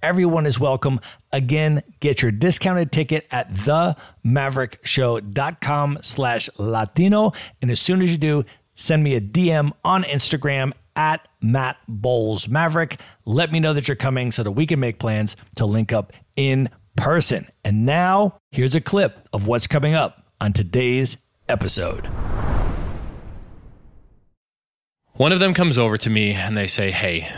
Everyone is welcome. Again, get your discounted ticket at themaverickshow.com/Latino. And as soon as you do, send me a DM on Instagram at Matt Bowles Maverick. Let me know that you're coming so that we can make plans to link up in person. And now here's a clip of what's coming up on today's episode. One of them comes over to me and they say, hey,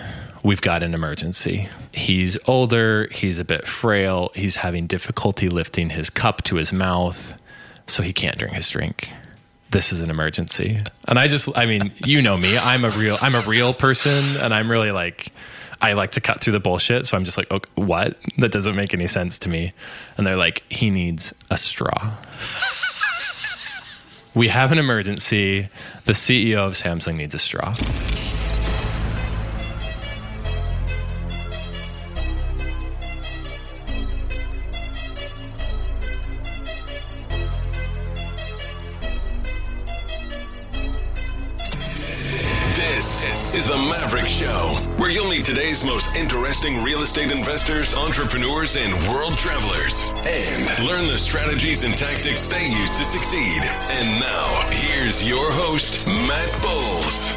we've got an emergency. He's older, he's a bit frail, he's having difficulty lifting his cup to his mouth, so he can't drink his drink. This is an emergency. And I mean, you know me, I'm a real person, and I'm really like, I like to cut through the bullshit, so I'm just like, okay, what? That doesn't make any sense to me. And they're like, he needs a straw. We have an emergency. The CEO of Samsung needs a straw. This is The Maverick Show, where you'll meet today's most interesting real estate investors, entrepreneurs, and world travelers, and learn the strategies and tactics they use to succeed. And now, here's your host, Matt Bowles.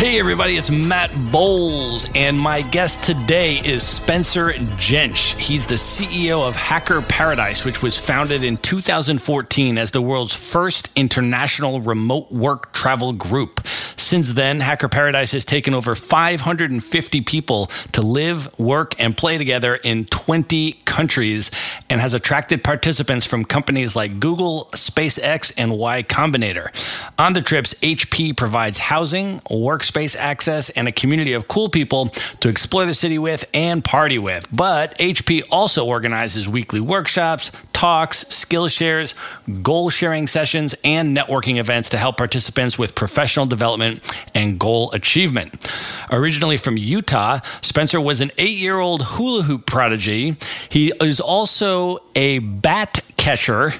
Hey everybody, it's Matt Bowles, and my guest today is Spencer Jentzsch. He's the CEO of Hacker Paradise, which was founded in 2014 as the world's first international remote work travel group. Since then, Hacker Paradise has taken over 550 people to live, work, and play together in 20 countries, and has attracted participants from companies like Google, SpaceX, and Y Combinator. On the trips, HP provides housing, workspace access, and a community of cool people to explore the city with and party with. But HP also organizes weekly workshops, talks, skill shares, goal sharing sessions, and networking events to help participants with professional development and goal achievement. Originally from Utah, Spencer was an 8-year-old hula hoop prodigy. He is also a bat catcher,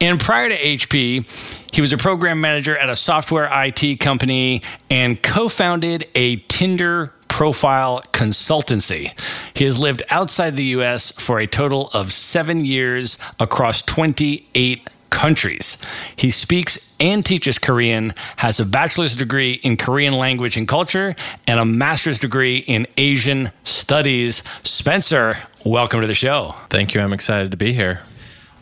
and prior to HP, he was a program manager at a software IT company and co-founded a Tinder profile consultancy. He has lived outside the U.S. for a total of 7 years across 28 countries. He speaks and teaches Korean, has a bachelor's degree in Korean language and culture, and a master's degree in Asian studies. Spencer, welcome to the show. Thank you. I'm excited to be here.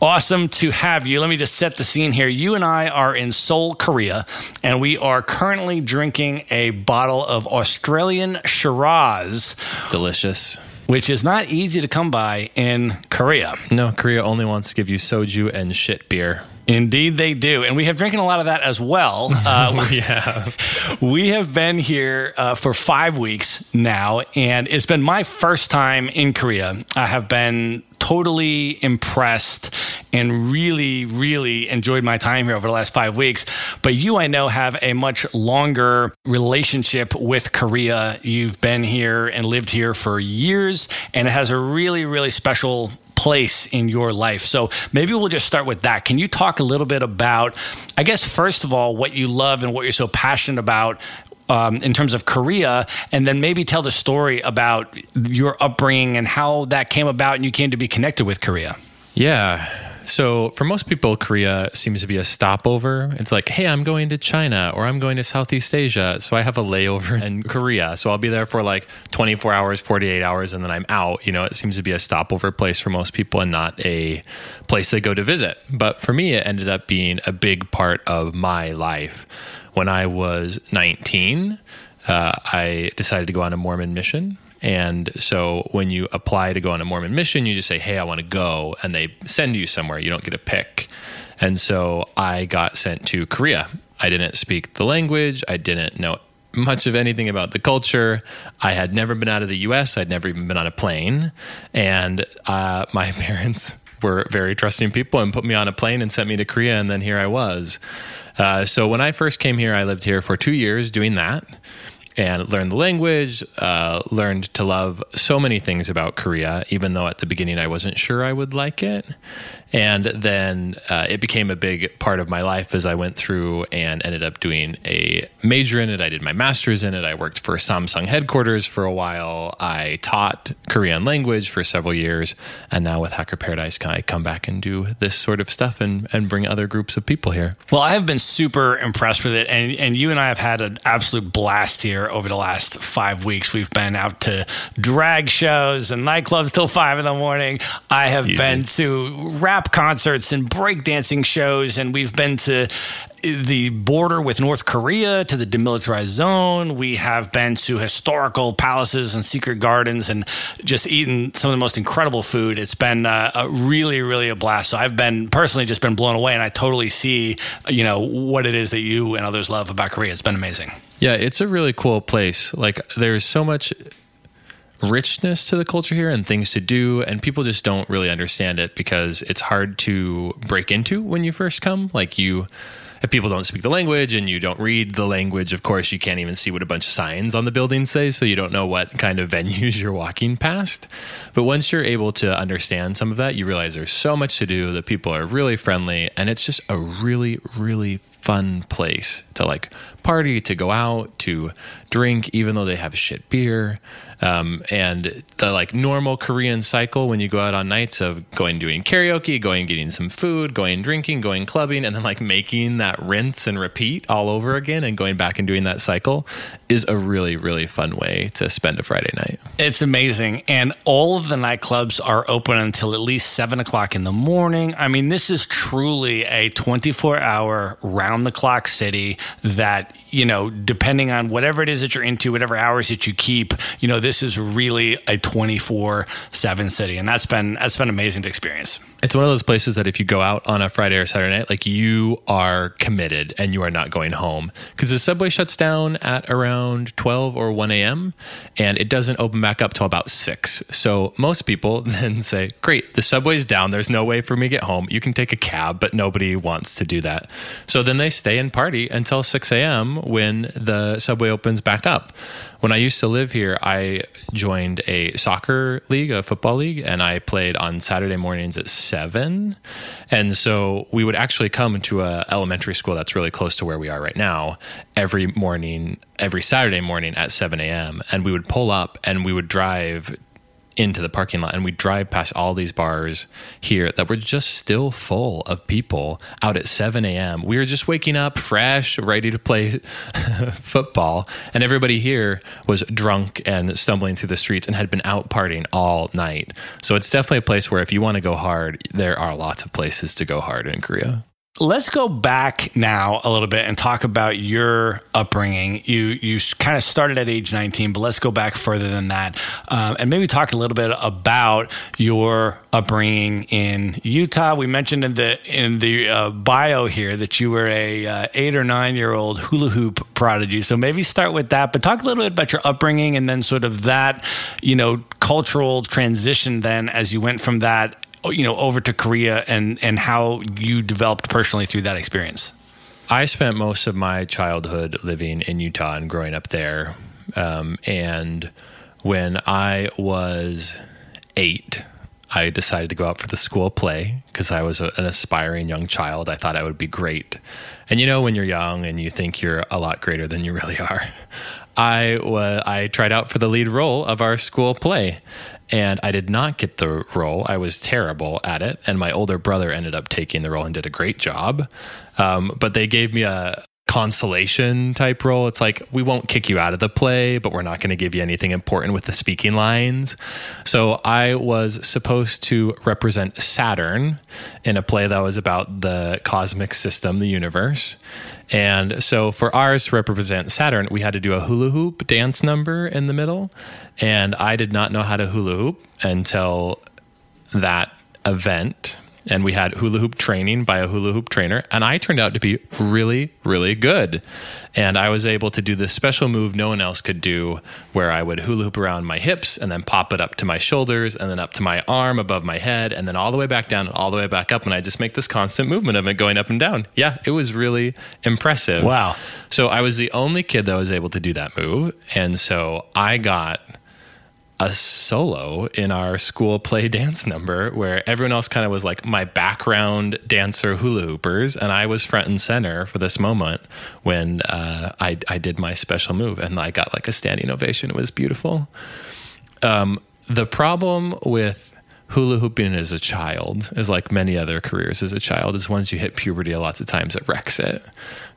Awesome to have you. Let me just set the scene here. You and I are in Seoul, Korea, and we are currently drinking a bottle of Australian Shiraz. It's delicious. Which is not easy to come by in Korea. No, Korea only wants to give you soju and shit beer. Indeed, they do. And we have drinking a lot of that as well. We have been here for 5 weeks now, and it's been my first time in Korea. I have been totally impressed and really, really enjoyed my time here over the last 5 weeks. But you, I know, have a much longer relationship with Korea. You've been here and lived here for years, and it has a really, really special place in your life. So maybe we'll just start with that. Can you talk a little bit about, I guess, first of all, what you love and what you're so passionate about in terms of Korea, and then maybe tell the story about your upbringing and how that came about and you came to be connected with Korea? Yeah. So for most people, Korea seems to be a stopover. It's like, hey, I'm going to China or I'm going to Southeast Asia. So I have a layover in Korea. So I'll be there for like 24 hours, 48 hours, and then I'm out. You know, it seems to be a stopover place for most people and not a place they go to visit. But for me, it ended up being a big part of my life. When I was 19, I decided to go on a Mormon mission. And so when you apply to go on a Mormon mission, you just say, hey, I want to go. And they send you somewhere. You don't get a pick. And so I got sent to Korea. I didn't speak the language. I didn't know much of anything about the culture. I had never been out of the US. I'd never even been on a plane. And my parents were very trusting people and put me on a plane and sent me to Korea. And then here I was. So when I first came here, I lived here for 2 years doing that and learned the language, learned to love so many things about Korea, even though at the beginning I wasn't sure I would like it. And then it became a big part of my life as I went through and ended up doing a major in it. I did my master's in it. I worked for Samsung headquarters for a while. I taught Korean language for several years. And now with Hacker Paradise, I come back and do this sort of stuff and bring other groups of people here. Well, I have been super impressed with it. And you and I have had an absolute blast here over the last 5 weeks. We've been out to drag shows and nightclubs till 5 a.m. I have been to rap concerts and breakdancing shows, and we've been to the border with North Korea, to the demilitarized zone. We have been to historical palaces and secret gardens and just eaten some of the most incredible food. It's been really a blast. So I've been personally just been blown away, and I totally see, you know, what it is that you and others love about Korea. It's been amazing. Yeah, it's a really cool place. Like, there's so much richness to the culture here and things to do, and people just don't really understand it because it's hard to break into when you first come. Like, you, if people don't speak the language and you don't read the language, of course you can't even see what a bunch of signs on the building say, so you don't know what kind of venues you're walking past. But once you're able to understand some of that, you realize there's so much to do, that people are really friendly, and it's just a really fun place to like party, to go out, to drink, even though they have shit beer. And the like normal Korean cycle when you go out on nights of going, doing karaoke, going, getting some food, going, drinking, going clubbing, and then like making that rinse and repeat all over again and going back and doing that cycle is a really fun way to spend a Friday night. It's amazing. And all of the nightclubs are open until at least 7 o'clock in the morning. I mean, this is truly a 24-hour round the clock city that, you know, depending on whatever it is that you're into, whatever hours that you keep, you know, this is really a 24/7 city. And that's been amazing to experience. It's one of those places that if you go out on a Friday or Saturday night, like, you are committed and you are not going home, because the subway shuts down at around 12 or 1 a.m. and it doesn't open back up till about 6. So most people then say, great, the subway's down. There's no way for me to get home. You can take a cab, but nobody wants to do that. So then they stay and party until 6 a.m. when the subway opens back up. When I used to live here, I joined a soccer league, a football league, and I played on Saturday mornings at 7. And so we would actually come to a elementary school that's really close to where we are right now every morning, every Saturday morning at 7 a.m. And we would pull up and we would drive into the parking lot, and we drive past all these bars here that were just still full of people out at 7 a.m. We were just waking up fresh, ready to play football, and everybody here was drunk and stumbling through the streets and had been out partying all night. So it's definitely a place where if you want to go hard, there are lots of places to go hard in Korea. Let's go back now a little bit and talk about your upbringing. You kind of started at age 19, but let's go back further than that, and maybe talk a little bit about your upbringing in Utah. We mentioned in the bio here that you were a 8 or 9 year old hula hoop prodigy. So maybe start with that, but talk a little bit about your upbringing and then sort of that, you know, cultural transition then as you went from that, you know, over to Korea and how you developed personally through that experience. I spent most of my childhood living in Utah and growing up there. And when I was 8, I decided to go out for the school play because I was an aspiring young child. I thought I would be great. And you know, when you're young and you think you're a lot greater than you really are, I tried out for the lead role of our school play. And I did not get the role. I was terrible at it. And my older brother ended up taking the role and did a great job. But they gave me a consolation type role. It's like, we won't kick you out of the play, but we're not going to give you anything important with the speaking lines. So I was supposed to represent Saturn in a play that was about the cosmic system, the universe. And so for ours to represent Saturn, we had to do a hula hoop dance number in the middle. And I did not know how to hula hoop until that event. and we had hula hoop training by a hula hoop trainer, and I turned out to be really, really good. And I was able to do this special move no one else could do, where I would hula hoop around my hips and then pop it up to my shoulders and then up to my arm above my head and then all the way back down and all the way back up. And I just make this constant movement of it going up and down. Yeah, it was really impressive. Wow. So I was the only kid that was able to do that move. And so I got a solo in our school play dance number where everyone else kind of was like my background dancer hula hoopers. And I was front and center for this moment when I did my special move, and I got like a standing ovation. It was beautiful. The problem with hula hooping as a child, is like many other careers as a child, is once you hit puberty, a lot of times it wrecks it.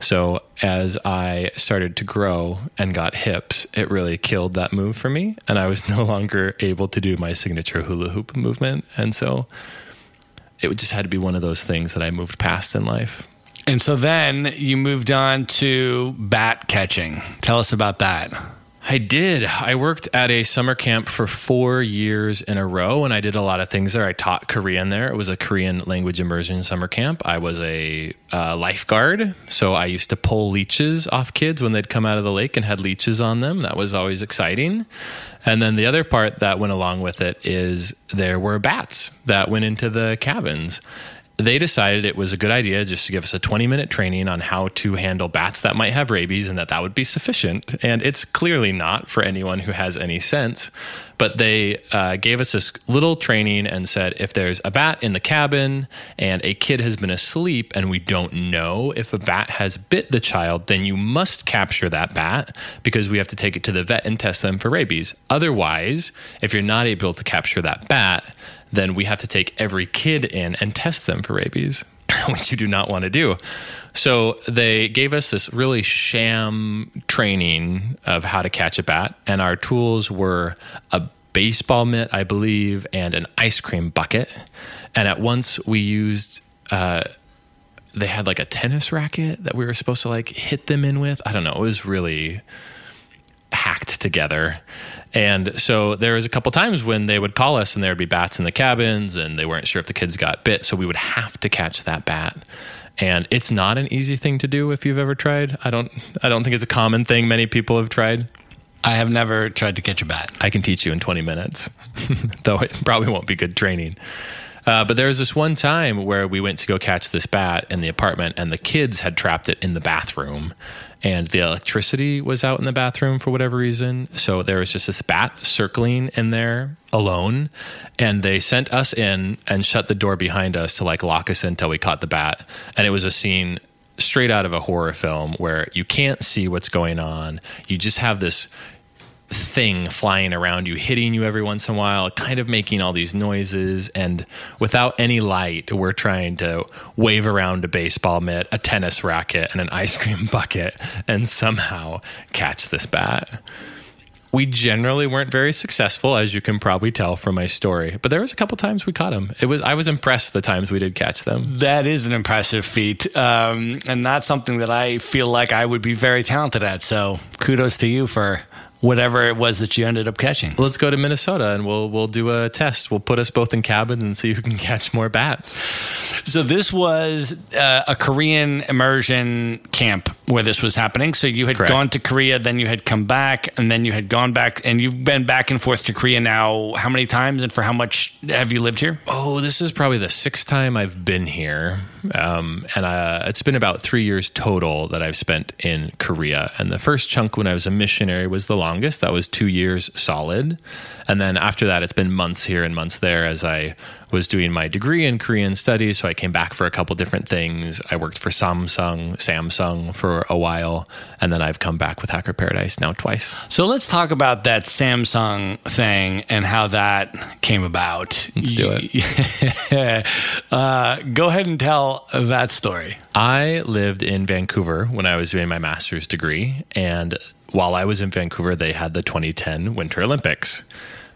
So as I started to grow and got hips, it really killed that move for me. And I was no longer able to do my signature hula hoop movement. And so it just had to be one of those things that I moved past in life. And so then you moved on to bat catching. Tell us about that. I did. I worked at a summer camp for 4 years in a row, and I did a lot of things there. I taught Korean there. It was a Korean language immersion summer camp. I was a lifeguard, so I used to pull leeches off kids when they'd come out of the lake and had leeches on them. That was always exciting. And then the other part that went along with it is there were bats that went into the cabins. They decided it was a good idea just to give us a 20-minute training on how to handle bats that might have rabies, and that would be sufficient. And it's clearly not for anyone who has any sense. But they gave us this little training and said, if there's a bat in the cabin and a kid has been asleep and we don't know if a bat has bit the child, then you must capture that bat because we have to take it to the vet and test them for rabies. Otherwise, if you're not able to capture that bat, then we have to take every kid in and test them for rabies, which you do not want to do. So they gave us this really sham training of how to catch a bat, and our tools were a baseball mitt, I believe, and an ice cream bucket. And at once we used... they had like a tennis racket that we were supposed to like hit them in with. I don't know. It was really hacked together. And so there was a couple times when they would call us and there would be bats in the cabins and they weren't sure if the kids got bit. So we would have to catch that bat. And it's not an easy thing to do if you've ever tried. I don't think it's a common thing many people have tried. I have never tried to catch a bat. I can teach you in 20 minutes, though it probably won't be good training. But there was this one time where we went to go catch this bat in the apartment and the kids had trapped it in the bathroom. And the electricity was out in the bathroom for whatever reason. So there was just this bat circling in there alone. And they sent us in and shut the door behind us to like lock us in until we caught the bat. And it was a scene straight out of a horror film where you can't see what's going on. You just have this thing flying around you, hitting you every once in a while, kind of making all these noises. And without any light, we're trying to wave around a baseball mitt, a tennis racket, and an ice cream bucket, and somehow catch this bat. We generally weren't very successful, as you can probably tell from my story. But there was a couple times we caught them. I was impressed the times we did catch them. That is an impressive feat, and not something that I feel like I would be very talented at. So kudos to you for whatever it was that you ended up catching. Let's go to Minnesota and we'll do a test. We'll put us both in cabins and see who can catch more bats. So this was a Korean immersion camp where this was happening. So you had Correct. Gone to Korea, then you had come back, and then you had gone back, and you've been back and forth to Korea now how many times, and for how much have you lived here? Oh, this is probably the sixth time I've been here. And it's been about 3 years total that I've spent in Korea. And the first chunk when I was a missionary was the longest. That was 2 years solid. And then after that, it's been months here and months there as I was doing my degree in Korean studies. So I came back for a couple different things. I worked for Samsung for a while. And then I've come back with Hacker Paradise now twice. So let's talk about that Samsung thing and how that came about. Let's do it. Go ahead and tell that story. I lived in Vancouver when I was doing my master's degree. And while I was in Vancouver, they had the 2010 Winter Olympics.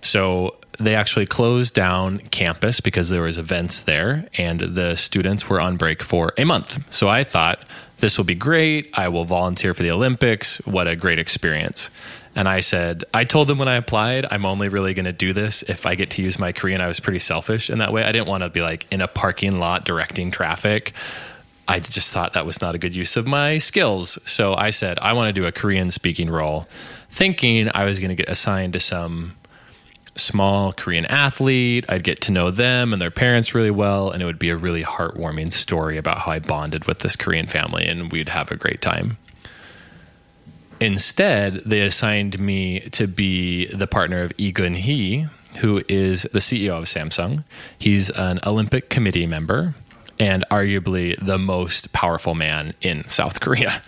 So they actually closed down campus because there was events there, and the students were on break for a month. So I thought, this will be great. I will volunteer for the Olympics. What a great experience. And I said, I told them when I applied, I'm only really going to do this if I get to use my Korean. I was pretty selfish in that way. I didn't want to be like in a parking lot directing traffic. I just thought that was not a good use of my skills. So I said, I want to do a Korean speaking role, thinking I was going to get assigned to some small Korean athlete. I'd get to know them and their parents really well, and it would be a really heartwarming story about how I bonded with this Korean family, and we'd have a great time. Instead, they assigned me to be the partner of Lee Kun Hee, who is the CEO of Samsung. He's an Olympic committee member and arguably the most powerful man in South Korea.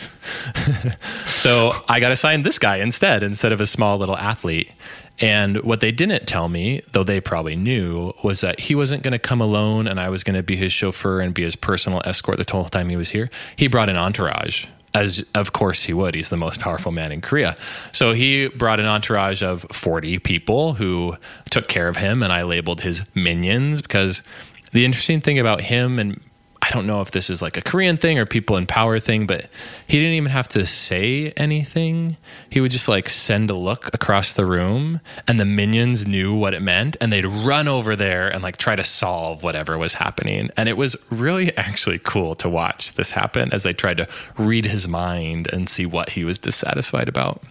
So I got assigned this guy instead of a small little athlete. And what they didn't tell me, though they probably knew, was that he wasn't going to come alone and I was going to be his chauffeur and be his personal escort the whole time he was here. He brought an entourage. As of course he would. He's the most powerful man in Korea. So he brought an entourage of 40 people who took care of him, and I labeled his minions, because the interesting thing about him, and I don't know if this is like a Korean thing or people in power thing, but he didn't even have to say anything. He would just like send a look across the room, and the minions knew what it meant, and they'd run over there and like try to solve whatever was happening. And it was really actually cool to watch this happen as they tried to read his mind and see what he was dissatisfied about.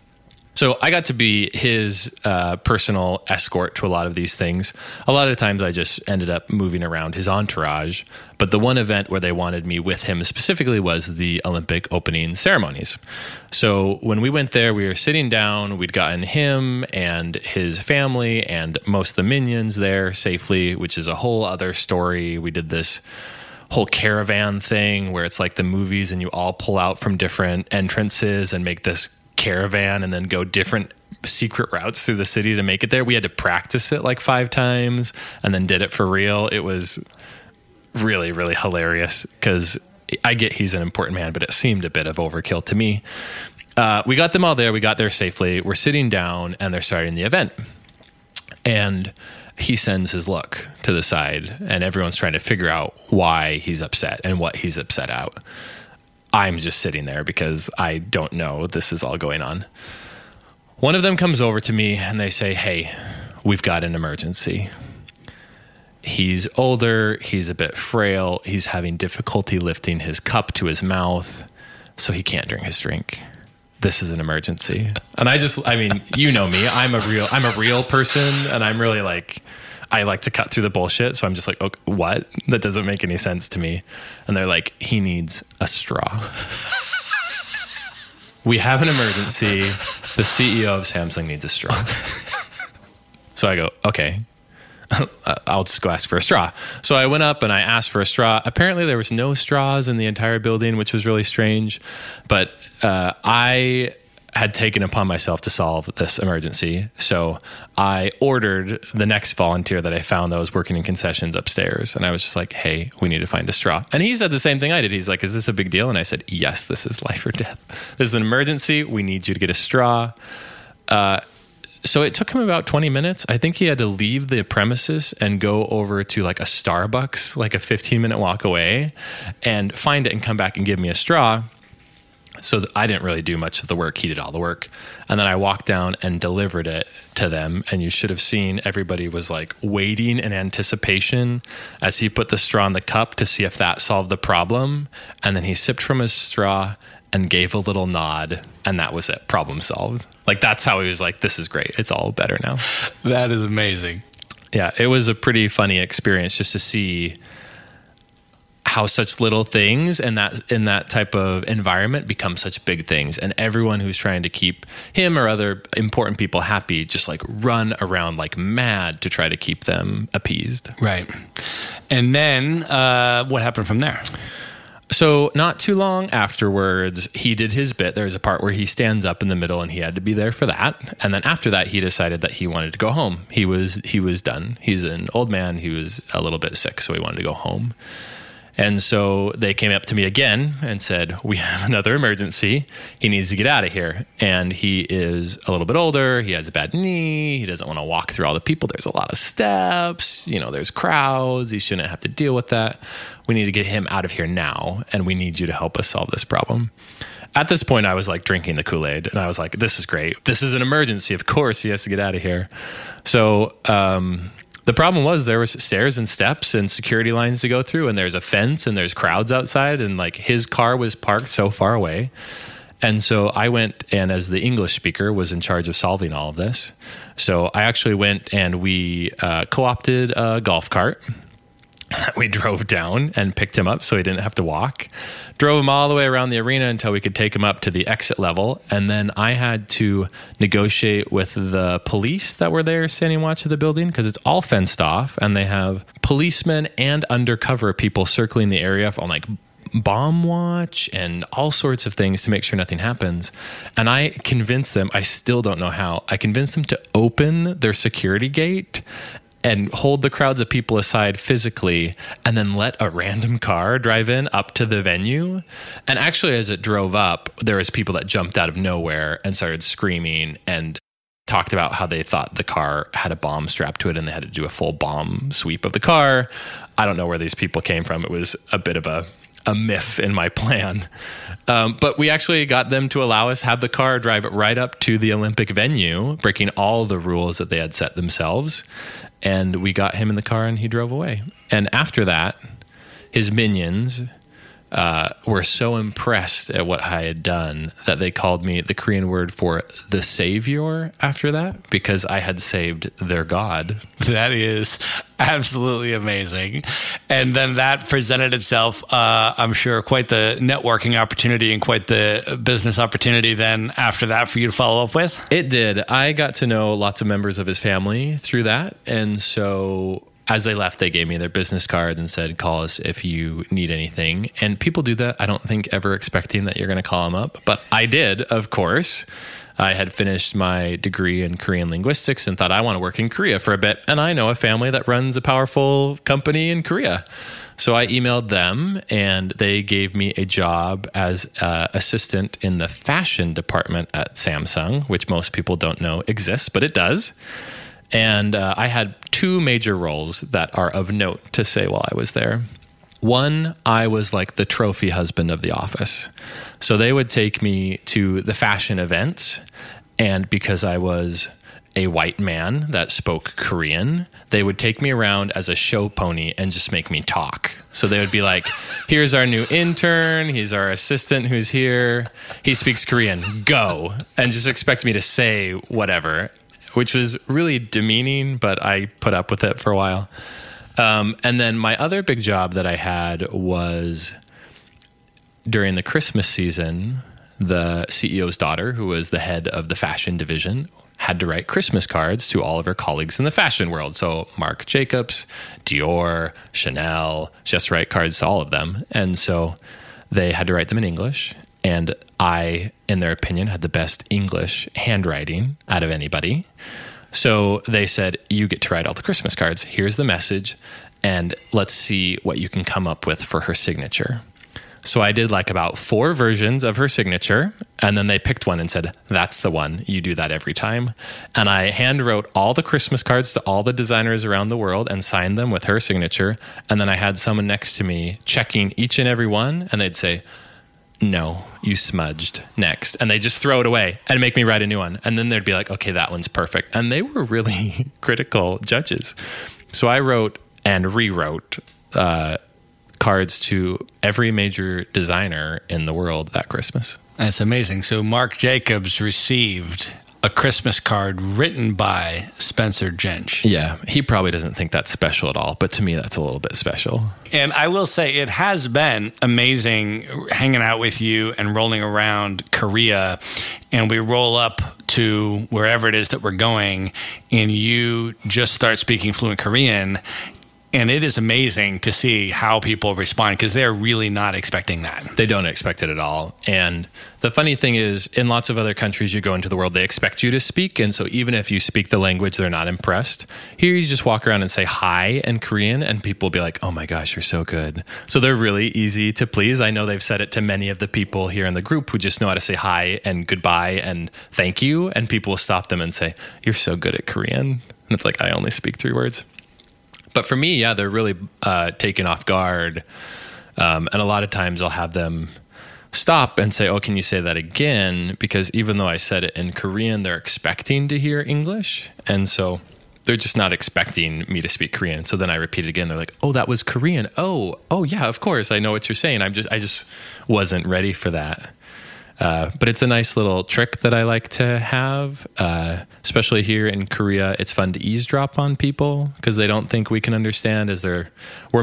So I got to be his personal escort to a lot of these things. A lot of times I just ended up moving around his entourage. But the one event where they wanted me with him specifically was the Olympic opening ceremonies. So when we went there, we were sitting down. We'd gotten him and his family and most of the minions there safely, which is a whole other story. We did this whole caravan thing where it's like the movies and you all pull out from different entrances and make this caravan and then go different secret routes through the city to make it there. We had to practice it like 5 times and then did it for real. It was really, really hilarious because I get he's an important man, but it seemed a bit of overkill to me. We got them all there. We got there safely. We're sitting down and they're starting the event. And he sends his look to the side and everyone's trying to figure out why he's upset and what he's upset about. I'm just sitting there because I don't know this is all going on. One of them comes over to me and they say, hey, we've got an emergency. He's older. He's a bit frail. He's having difficulty lifting his cup to his mouth, so he can't drink his drink. This is an emergency. And I mean, you know me, I'm a real person, and I'm really like, I like to cut through the bullshit. So I'm just like, okay, what? That doesn't make any sense to me. And they're like, he needs a straw. We have an emergency. The CEO of Samsung needs a straw. So I go, okay, I'll just go ask for a straw. So I went up and I asked for a straw. Apparently there was no straws in the entire building, which was really strange. But I had taken upon myself to solve this emergency. So I ordered the next volunteer that I found that was working in concessions upstairs. And I was just like, hey, we need to find a straw. And he said the same thing I did. He's like, is this a big deal? And I said, yes, this is life or death. This is an emergency. We need you to get a straw. So it took him about 20 minutes. I think he had to leave the premises and go over to like a Starbucks, like a 15-minute walk away, and find it and come back and give me a straw. So I didn't really do much of the work. He did all the work. And then I walked down and delivered it to them. And you should have seen everybody was like waiting in anticipation as he put the straw in the cup to see if that solved the problem. And then he sipped from his straw and gave a little nod. And that was it. Problem solved. Like, that's how he was like, this is great. It's all better now. That is amazing. Yeah, it was a pretty funny experience just to see how such little things and that in that type of environment become such big things. And everyone who's trying to keep him or other important people happy just like run around like mad to try to keep them appeased. Right. And then what happened from there? So not too long afterwards, he did his bit. There's a part where he stands up in the middle and he had to be there for that. And then after that, he decided that he wanted to go home. He was done. He's an old man. He was a little bit sick, so he wanted to go home. And so they came up to me again and said, we have another emergency. He needs to get out of here. And he is a little bit older. He has a bad knee. He doesn't want to walk through all the people. There's a lot of steps. You know, there's crowds. He shouldn't have to deal with that. We need to get him out of here now. And we need you to help us solve this problem. At this point, I was like drinking the Kool-Aid. And I was like, this is great. This is an emergency. Of course, he has to get out of here. So, the problem was there was stairs and steps and security lines to go through, and there's a fence and there's crowds outside, and like his car was parked so far away. And so I went, and as the English speaker was in charge of solving all of this. So I actually went and we co-opted a golf cart. We drove down and picked him up so he didn't have to walk. Drove him all the way around the arena until we could take him up to the exit level. And then I had to negotiate with the police that were there standing watch of the building, because it's all fenced off and they have policemen and undercover people circling the area on like bomb watch and all sorts of things to make sure nothing happens. And I convinced them, I still don't know how, I convinced them to open their security gate and hold the crowds of people aside physically, and then let a random car drive in up to the venue. And actually, as it drove up, there was people that jumped out of nowhere and started screaming and talked about how they thought the car had a bomb strapped to it and they had to do a full bomb sweep of the car. I don't know where these people came from. It was a bit of a myth in my plan. But we actually got them to allow us have the car drive right up to the Olympic venue, breaking all the rules that they had set themselves. And we got him in the car and he drove away. And after that, his minions were so impressed at what I had done that they called me the Korean word for the savior after that, because I had saved their god. That is absolutely amazing. And then that presented itself, I'm sure, quite the networking opportunity and quite the business opportunity then after that for you to follow up with? It did. I got to know lots of members of his family through that. And so as they left, they gave me their business cards and said, call us if you need anything. And people do that, I don't think, ever expecting that you're going to call them up. But I did, of course. I had finished my degree in Korean linguistics and thought I want to work in Korea for a bit. And I know a family that runs a powerful company in Korea. So I emailed them and they gave me a job as assistant in the fashion department at Samsung, which most people don't know exists, but it does. And I had two major roles that are of note to say while I was there. One, I was like the trophy husband of the office. So they would take me to the fashion events. And because I was a white man that spoke Korean, they would take me around as a show pony and just make me talk. So they would be like, here's our new intern. He's our assistant who's here. He speaks Korean. Go. And just expect me to say whatever, which was really demeaning, but I put up with it for a while. And then my other big job that I had was during the Christmas season, the CEO's daughter, who was the head of the fashion division, had to write Christmas cards to all of her colleagues in the fashion world. So Marc Jacobs, Dior, Chanel, she has to write cards to all of them. And so they had to write them in English. And I, in their opinion, had the best English handwriting out of anybody. So they said, you get to write all the Christmas cards. Here's the message. And let's see what you can come up with for her signature. So I did like about four versions of her signature. And then they picked one and said, that's the one. You do that every time. And I hand wrote all the Christmas cards to all the designers around the world and signed them with her signature. And then I had someone next to me checking each and every one. And they'd say, no, you smudged, next. And they just throw it away and make me write a new one. And then they'd be like, okay, that one's perfect. And they were really critical judges. So I wrote and rewrote cards to every major designer in the world that Christmas. That's amazing. So Marc Jacobs received a Christmas card written by Spencer Jentzsch. Yeah, he probably doesn't think that's special at all, but to me, that's a little bit special. And I will say it has been amazing hanging out with you and rolling around Korea. And we roll up to wherever it is that we're going, and you just start speaking fluent Korean. And it is amazing to see how people respond because they're really not expecting that. They don't expect it at all. And the funny thing is, in lots of other countries you go into the world, they expect you to speak. And so even if you speak the language, they're not impressed. Here you just walk around and say hi in Korean and people will be like, oh my gosh, you're so good. So they're really easy to please. I know they've said it to many of the people here in the group who just know how to say hi and goodbye and thank you. And people will stop them and say, you're so good at Korean. And it's like, I only speak 3 words. But for me, yeah, they're really taken off guard. And a lot of times I'll have them stop and say, oh, can you say that again? Because even though I said it in Korean, they're expecting to hear English. And so they're just not expecting me to speak Korean. So then I repeat it again. They're like, oh, that was Korean. Oh, yeah, of course. I know what you're saying. I just wasn't ready for that. But it's a nice little trick that I like to have, especially here in Korea. It's fun to eavesdrop on people because they don't think we can understand as we're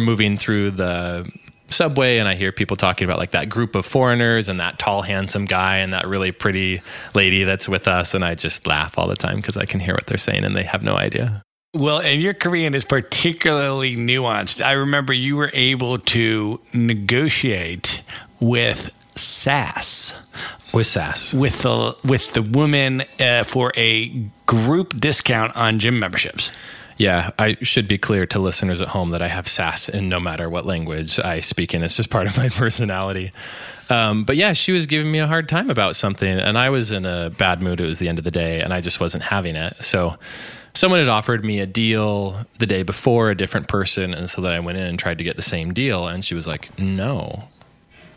moving through the subway and I hear people talking about like that group of foreigners and that tall, handsome guy and that really pretty lady that's with us. And I just laugh all the time because I can hear what they're saying and they have no idea. Well, and your Korean is particularly nuanced. I remember you were able to negotiate with sass. With sass. With the woman for a group discount on gym memberships. Yeah, I should be clear to listeners at home that I have sass in no matter what language I speak in. It's just part of my personality. But yeah, she was giving me a hard time about something and I was in a bad mood. It was the end of the day and I just wasn't having it. So someone had offered me a deal the day before, a different person. And so then I went in and tried to get the same deal. And she was like, no.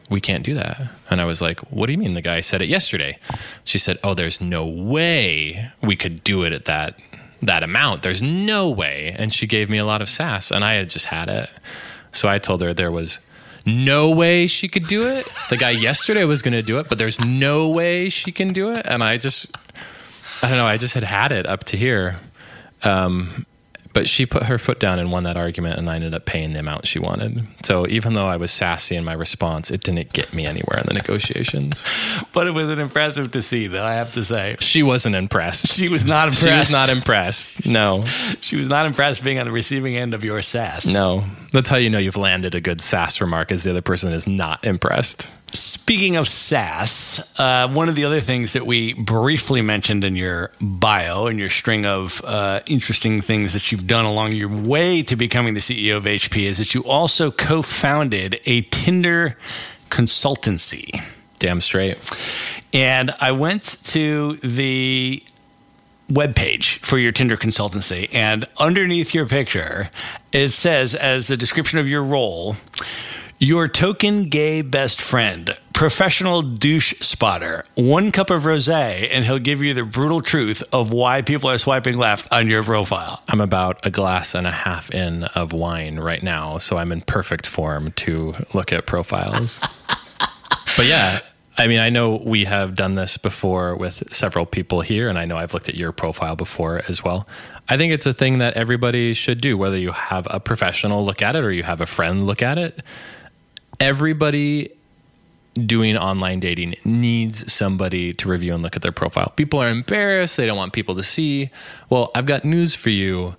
We can't do that. And I was like, what do you mean? The guy said it yesterday. She said, oh, there's no way we could do it at that amount. There's no way. And she gave me a lot of sass and I had just had it. So I told her there was no way she could do it. The guy yesterday was going to do it, but there's no way she can do it. And I just had it up to here. But she put her foot down and won that argument, and I ended up paying the amount she wanted. So even though I was sassy in my response, it didn't get me anywhere in the negotiations. But it was impressive to see, though, I have to say. She wasn't impressed. She was not impressed. She was not impressed. No. She was not impressed being on the receiving end of your sass. No. That's how you know you've landed a good sass remark, is the other person is not impressed. Speaking of sass, one of the other things that we briefly mentioned in your bio and your string of interesting things that you've done along your way to becoming the CEO of HP is that you also co-founded a Tinder consultancy. Damn straight. And I went to the webpage for your Tinder consultancy, and underneath your picture, it says as the description of your role, your token gay best friend, professional douche spotter, 1 cup of rosé, and he'll give you the brutal truth of why people are swiping left on your profile. I'm about 1.5 glasses in of wine right now, so I'm in perfect form to look at profiles. But yeah, I mean, I know we have done this before with several people here, and I know I've looked at your profile before as well. I think it's a thing that everybody should do, whether you have a professional look at it or you have a friend look at it. Everybody doing online dating needs somebody to review and look at their profile. People are embarrassed. They don't want people to see. Well, I've got news for you.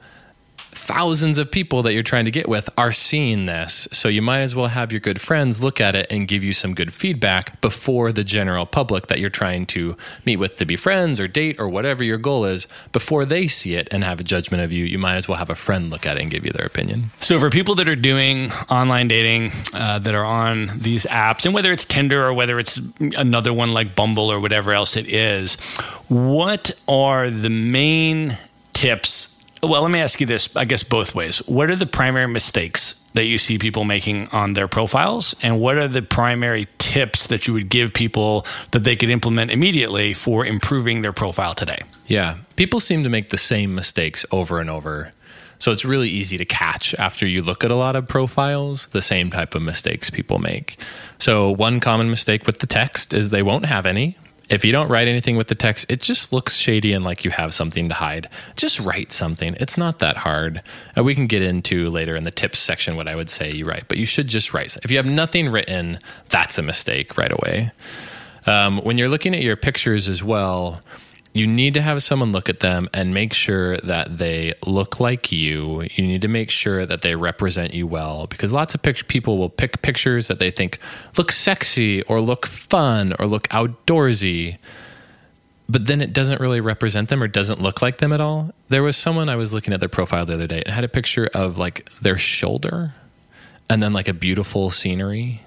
Thousands of people that you're trying to get with are seeing this. So you might as well have your good friends look at it and give you some good feedback before the general public that you're trying to meet with to be friends or date or whatever your goal is. Before they see it and have a judgment of you, you might as well have a friend look at it and give you their opinion. So for people that are doing online dating, that are on these apps, and whether it's Tinder or whether it's another one like Bumble or whatever else it is, what are the main tips? Well, let me ask you this, I guess both ways. What are the primary mistakes that you see people making on their profiles? And what are the primary tips that you would give people that they could implement immediately for improving their profile today? Yeah. People seem to make the same mistakes over and over. So it's really easy to catch after you look at a lot of profiles, the same type of mistakes people make. So one common mistake with the text is they won't have any. If you don't write anything with the text, it just looks shady and like you have something to hide. Just write something. It's not that hard. And we can get into later in the tips section what I would say you write, but you should just write. If you have nothing written, that's a mistake right away. When you're looking at your pictures as well, You need to have someone look at them and make sure that they look like you. You need to make sure that they represent you well, because lots of people will pick pictures that they think look sexy or look fun or look outdoorsy, but then it doesn't really represent them or doesn't look like them at all. There was someone, I was looking at their profile the other day, and had a picture of like their shoulder and then like a beautiful scenery.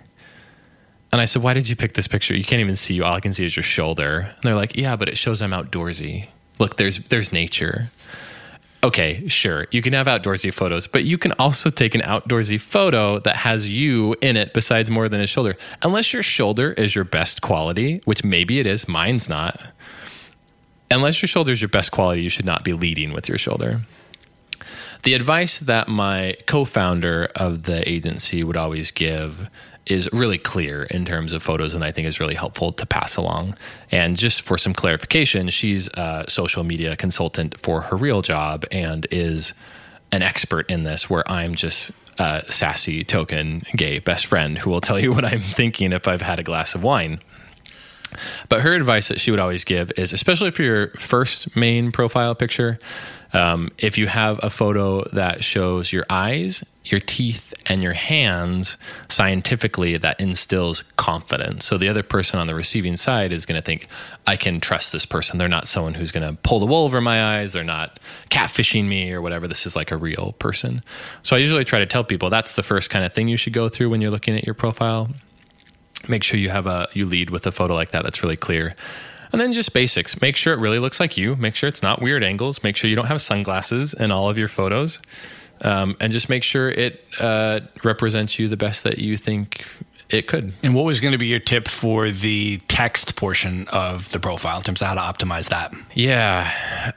And I said, why did you pick this picture? You can't even see you. All I can see is your shoulder. And they're like, yeah, but it shows I'm outdoorsy. Look, there's nature. Okay, sure. You can have outdoorsy photos, but you can also take an outdoorsy photo that has you in it besides more than a shoulder. Unless your shoulder is your best quality, which maybe it is, mine's not. Unless your shoulder is your best quality, you should not be leading with your shoulder. The advice that my co-founder of the agency would always give is really clear in terms of photos, and I think is really helpful to pass along. And just for some clarification, she's a social media consultant for her real job and is an expert in this, where I'm just a sassy token gay best friend who will tell you what I'm thinking if I've had a glass of wine. But her advice that she would always give is, especially for your first main profile picture, if you have a photo that shows your eyes, your teeth, and your hands, scientifically, that instills confidence. So the other person on the receiving side is going to think, I can trust this person. They're not someone who's going to pull the wool over my eyes. They're not catfishing me or whatever. This is like a real person. So I usually try to tell people that's the first kind of thing you should go through when you're looking at your profile. Make sure you have you lead with a photo like that that's really clear. And then just basics. Make sure it really looks like you. Make sure it's not weird angles. Make sure you don't have sunglasses in all of your photos. And just make sure it represents you the best that you think it could. And what was going to be your tip for the text portion of the profile in terms of how to optimize that? Yeah.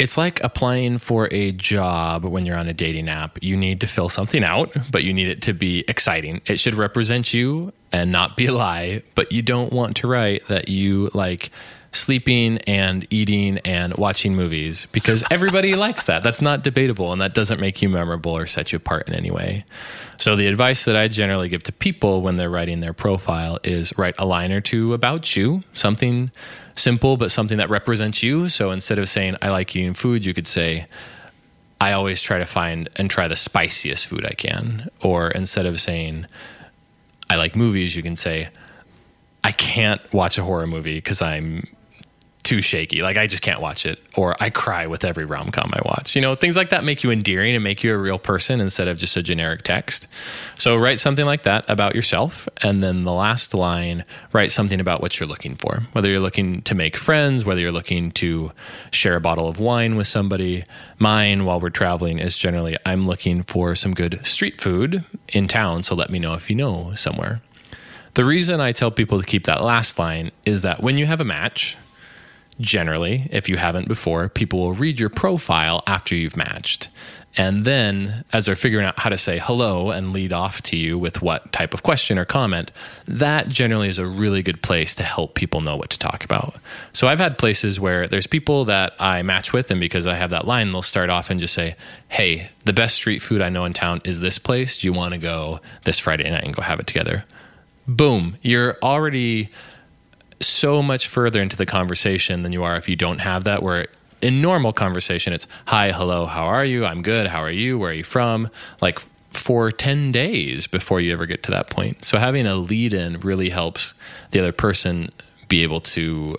It's like applying for a job when you're on a dating app. You need to fill something out, but you need it to be exciting. It should represent you and not be a lie, but you don't want to write that you like sleeping and eating and watching movies, because everybody likes that. That's not debatable, and that doesn't make you memorable or set you apart in any way. So the advice that I generally give to people when they're writing their profile is write a line or two about you, something simple, but something that represents you. So instead of saying, I like eating food, you could say, I always try to find and try the spiciest food I can. Or instead of saying, I like movies, you can say, I can't watch a horror movie because I'm too shaky. Like, I just can't watch it. Or I cry with every rom-com I watch. You know, things like that make you endearing and make you a real person instead of just a generic text. So write something like that about yourself. And then the last line, write something about what you're looking for. Whether you're looking to make friends, whether you're looking to share a bottle of wine with somebody. Mine, while we're traveling, is generally, I'm looking for some good street food in town. So let me know if you know somewhere. The reason I tell people to keep that last line is that when you have a match, generally, if you haven't before, people will read your profile after you've matched. And then as they're figuring out how to say hello and lead off to you with what type of question or comment, that generally is a really good place to help people know what to talk about. So I've had places where there's people that I match with, and because I have that line, they'll start off and just say, hey, the best street food I know in town is this place. Do you want to go this Friday night and go have it together? Boom. You're already so much further into the conversation than you are if you don't have that, where in normal conversation, it's hi, hello, how are you? I'm good. How are you? Where are you from? Like for 10 days before you ever get to that point. So having a lead in really helps the other person be able to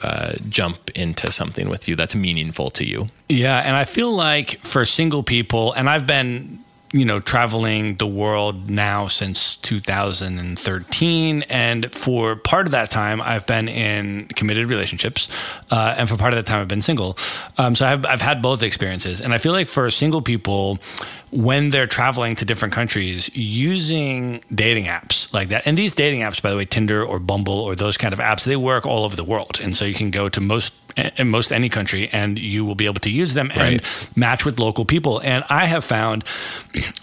jump into something with you that's meaningful to you. Yeah. And I feel like for single people, and I've been, you know, traveling the world now since 2013. And for part of that time, I've been in committed relationships. And for part of that time, I've been single. So I've had both experiences. And I feel like for single people, when they're traveling to different countries using dating apps like that, and these dating apps, by the way, Tinder or Bumble or those kind of apps, they work all over the world. And so you can go to most any country and you will be able to use them and match with local people. And I have found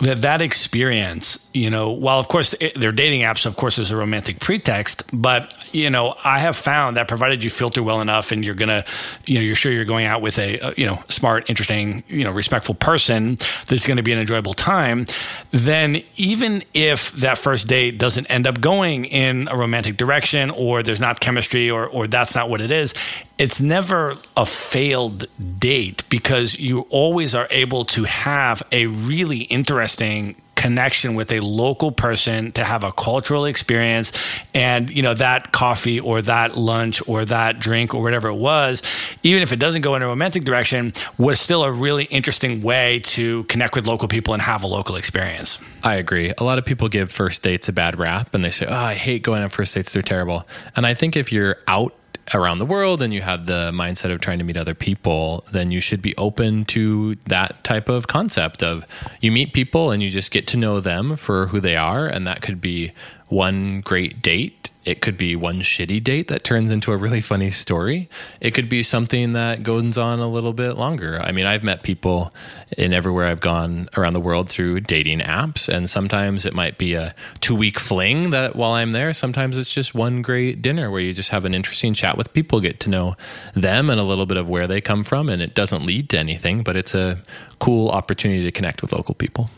that experience, you know, while of course they're dating apps, of course there's a romantic pretext, but you know, I have found that provided you filter well enough and you're going to, you know, you're sure you're going out with a, you know, smart, interesting, you know, respectful person that's going to be an enjoyable time, then even if that first date doesn't end up going in a romantic direction or there's not chemistry or that's not what it is, it's never never a failed date because you always are able to have a really interesting connection with a local person, to have a cultural experience. And, you know, that coffee or that lunch or that drink or whatever it was, even if it doesn't go in a romantic direction, was still a really interesting way to connect with local people and have a local experience. I agree. A lot of people give first dates a bad rap and they say, oh, I hate going on first dates. They're terrible. And I think if you're out around the world and you have the mindset of trying to meet other people, then you should be open to that type of concept of you meet people and you just get to know them for who they are. And that could be one great date. It could be one shitty date that turns into a really funny story. It could be something that goes on a little bit longer. I mean, I've met people in everywhere I've gone around the world through dating apps. And sometimes it might be a 2-week fling that while I'm there. Sometimes it's just one great dinner where you just have an interesting chat with people, get to know them and a little bit of where they come from. And it doesn't lead to anything, but it's a cool opportunity to connect with local people.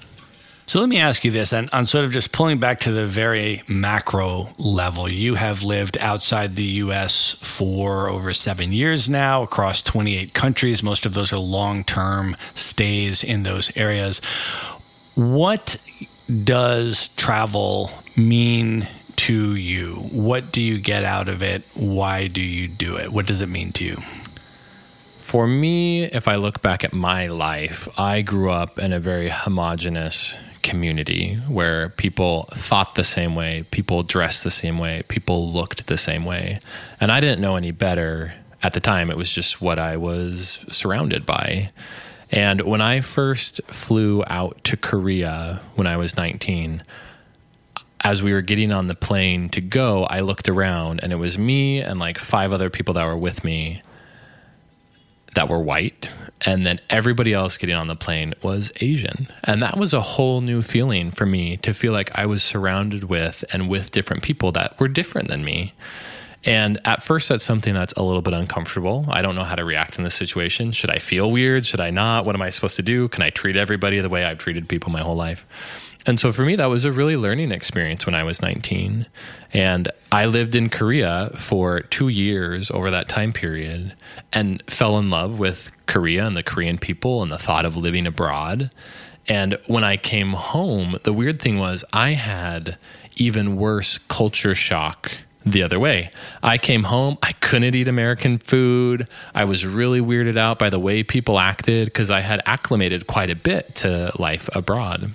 So let me ask you this, and on sort of just pulling back to the very macro level, you have lived outside the U.S. for over 7 years now, across 28 countries. Most of those are long-term stays in those areas. What does travel mean to you? What do you get out of it? Why do you do it? What does it mean to you? For me, if I look back at my life, I grew up in a very homogenous community where people thought the same way, people dressed the same way, people looked the same way. And I didn't know any better at the time. It was just what I was surrounded by. And when I first flew out to Korea when I was 19, as we were getting on the plane to go, I looked around and it was me and like 5 other people that were with me that were white. And then everybody else getting on the plane was Asian. And that was a whole new feeling for me to feel like I was surrounded with and with different people that were different than me. And at first, that's something that's a little bit uncomfortable. I don't know how to react in this situation. Should I feel weird? Should I not? What am I supposed to do? Can I treat everybody the way I've treated people my whole life? And so for me, that was a really learning experience when I was 19. And I lived in Korea for 2 years over that time period and fell in love with Korea and the Korean people and the thought of living abroad. And when I came home, the weird thing was I had even worse culture shock the other way. I came home, I couldn't eat American food. I was really weirded out by the way people acted because I had acclimated quite a bit to life abroad.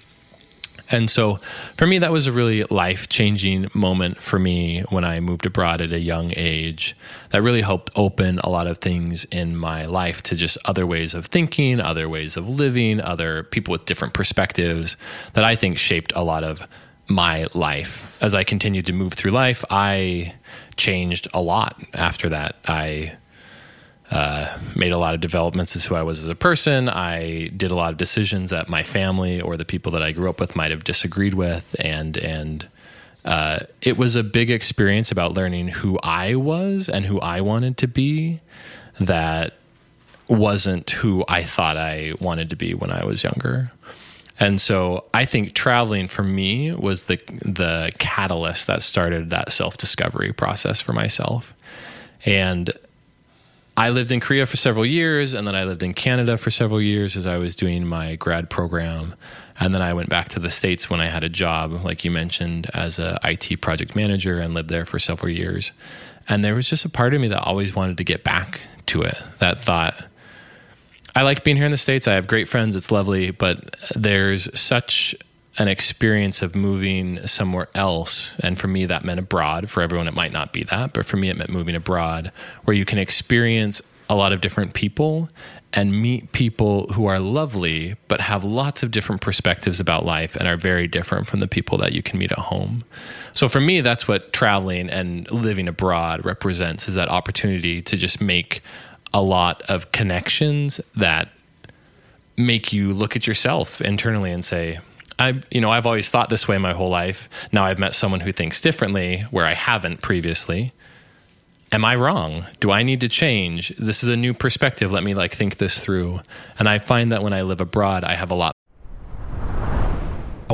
And so for me, that was a really life-changing moment for me when I moved abroad at a young age. That really helped open a lot of things in my life to just other ways of thinking, other ways of living, other people with different perspectives that I think shaped a lot of my life. As I continued to move through life, I changed a lot after that. I made a lot of developments as who I was as a person. I did a lot of decisions that my family or the people that I grew up with might have disagreed with. And it was a big experience about learning who I was and who I wanted to be that wasn't who I thought I wanted to be when I was younger. And so I think traveling for me was the catalyst that started that self-discovery process for myself. And I lived in Korea for several years, and then I lived in Canada for several years as I was doing my grad program. And then I went back to the States when I had a job, like you mentioned, as an IT project manager and lived there for several years. And there was just a part of me that always wanted to get back to it, that thought, I like being here in the States, I have great friends, it's lovely, but there's such an experience of moving somewhere else. And for me, that meant abroad. For everyone, it might not be that, but for me, it meant moving abroad where you can experience a lot of different people and meet people who are lovely, but have lots of different perspectives about life and are very different from the people that you can meet at home. So for me, that's what traveling and living abroad represents, is that opportunity to just make a lot of connections that make you look at yourself internally and say, I've always thought this way my whole life. Now I've met someone who thinks differently where I haven't previously. Am I wrong? Do I need to change? This is a new perspective. Let me think this through. And I find that when I live abroad, I have a lot. I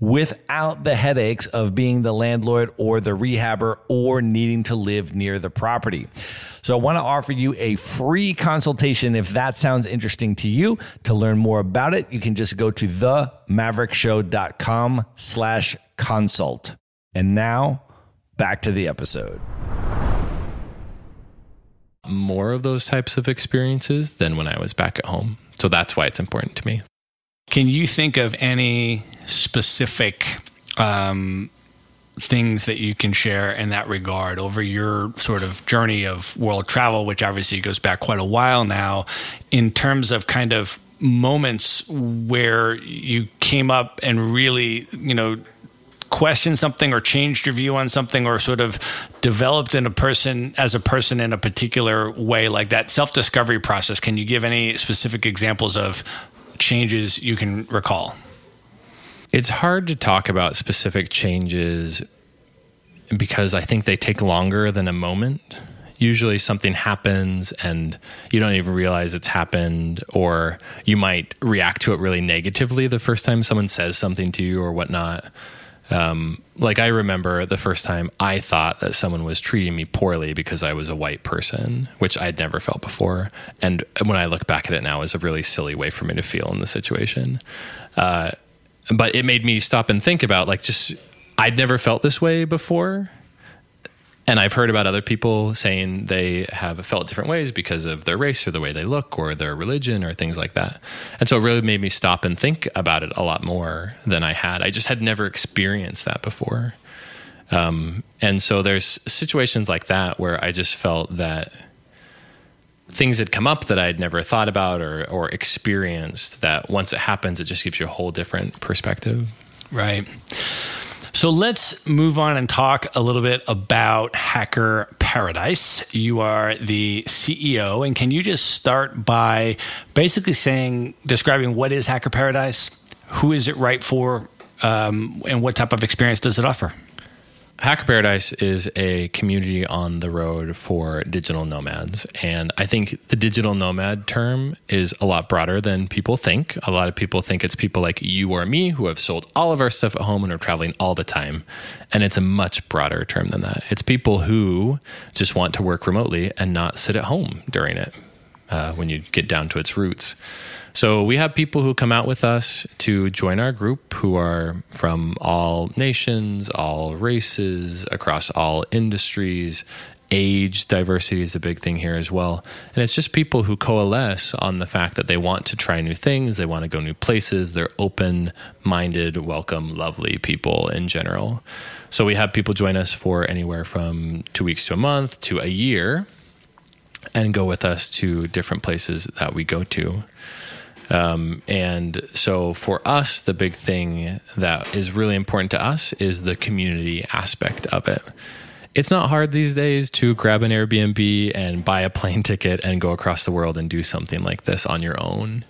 without the headaches of being the landlord or the rehabber or needing to live near the property. So I want to offer you a free consultation if that sounds interesting to you. To learn more about it, you can just go to themaverickshow.com/consult. And now, back to the episode. More of those types of experiences than when I was back at home. So that's why it's important to me. Can you think of any specific things that you can share in that regard over your sort of journey of world travel, which obviously goes back quite a while now, in terms of kind of moments where you came up and really, you know, questioned something or changed your view on something or sort of developed in a person as a person in a particular way, like that self-discovery process? Can you give any specific examples of changes you can recall? It's hard to talk about specific changes because I think they take longer than a moment. Usually something happens and you don't even realize it's happened, or you might react to it really negatively the first time someone says something to you or whatnot. Like I remember the first time I thought that someone was treating me poorly because I was a white person, which I'd never felt before. And when I look back at it now, it's a really silly way for me to feel in the situation. But it made me stop and think about, like, just, I'd never felt this way before. And I've heard about other people saying they have felt different ways because of their race or the way they look or their religion or things like that. And so it really made me stop and think about it a lot more than I had. I just had never experienced that before. And so there's situations like that where I just felt that things had come up that I'd never thought about or experienced, that once it happens, it just gives you a whole different perspective. Right. So let's move on and talk a little bit about Hacker Paradise. You are the CEO, and can you just start by basically describing what is Hacker Paradise, who is it right for, and what type of experience does it offer? Hacker Paradise is a community on the road for digital nomads. And I think the digital nomad term is a lot broader than people think. A lot of people think it's people like you or me who have sold all of our stuff at home and are traveling all the time. And it's a much broader term than that. It's people who just want to work remotely and not sit at home during it, when you get down to its roots. So we have people who come out with us to join our group who are from all nations, all races, across all industries. Age diversity is a big thing here as well. And it's just people who coalesce on the fact that they want to try new things, they want to go new places, they're open-minded, welcome, lovely people in general. So we have people join us for anywhere from 2 weeks to a month to a year and go with us to different places that we go to. And so for us, the big thing that is really important to us is the community aspect of it. It's not hard these days to grab an Airbnb and buy a plane ticket and go across the world and do something like this on your own.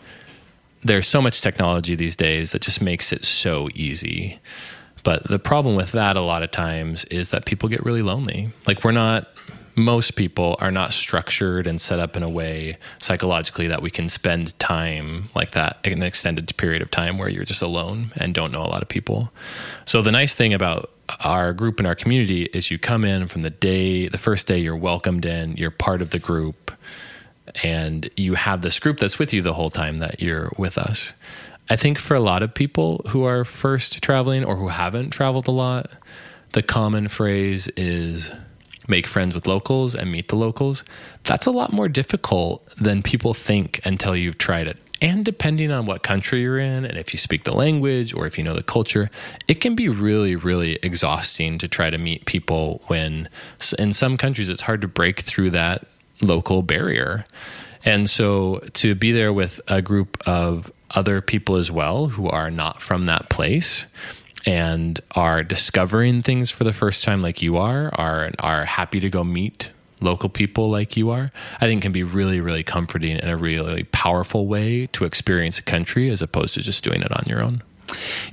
There's so much technology these days that just makes it so easy. But the problem with that a lot of times is that people get really lonely. Like most people are not structured and set up in a way psychologically that we can spend time like that, an extended period of time where you're just alone and don't know a lot of people. So the nice thing about our group and our community is you come in from the first day you're welcomed in, you're part of the group, and you have this group that's with you the whole time that you're with us. I think for a lot of people who are first traveling or who haven't traveled a lot, the common phrase is, make friends with locals and meet the locals. That's a lot more difficult than people think until you've tried it. And depending on what country you're in, and if you speak the language or if you know the culture, it can be really, really exhausting to try to meet people when in some countries it's hard to break through that local barrier. And so to be there with a group of other people as well who are not from that place and are discovering things for the first time like you are happy to go meet local people like you are, I think can be really, really comforting and a really powerful way to experience a country as opposed to just doing it on your own.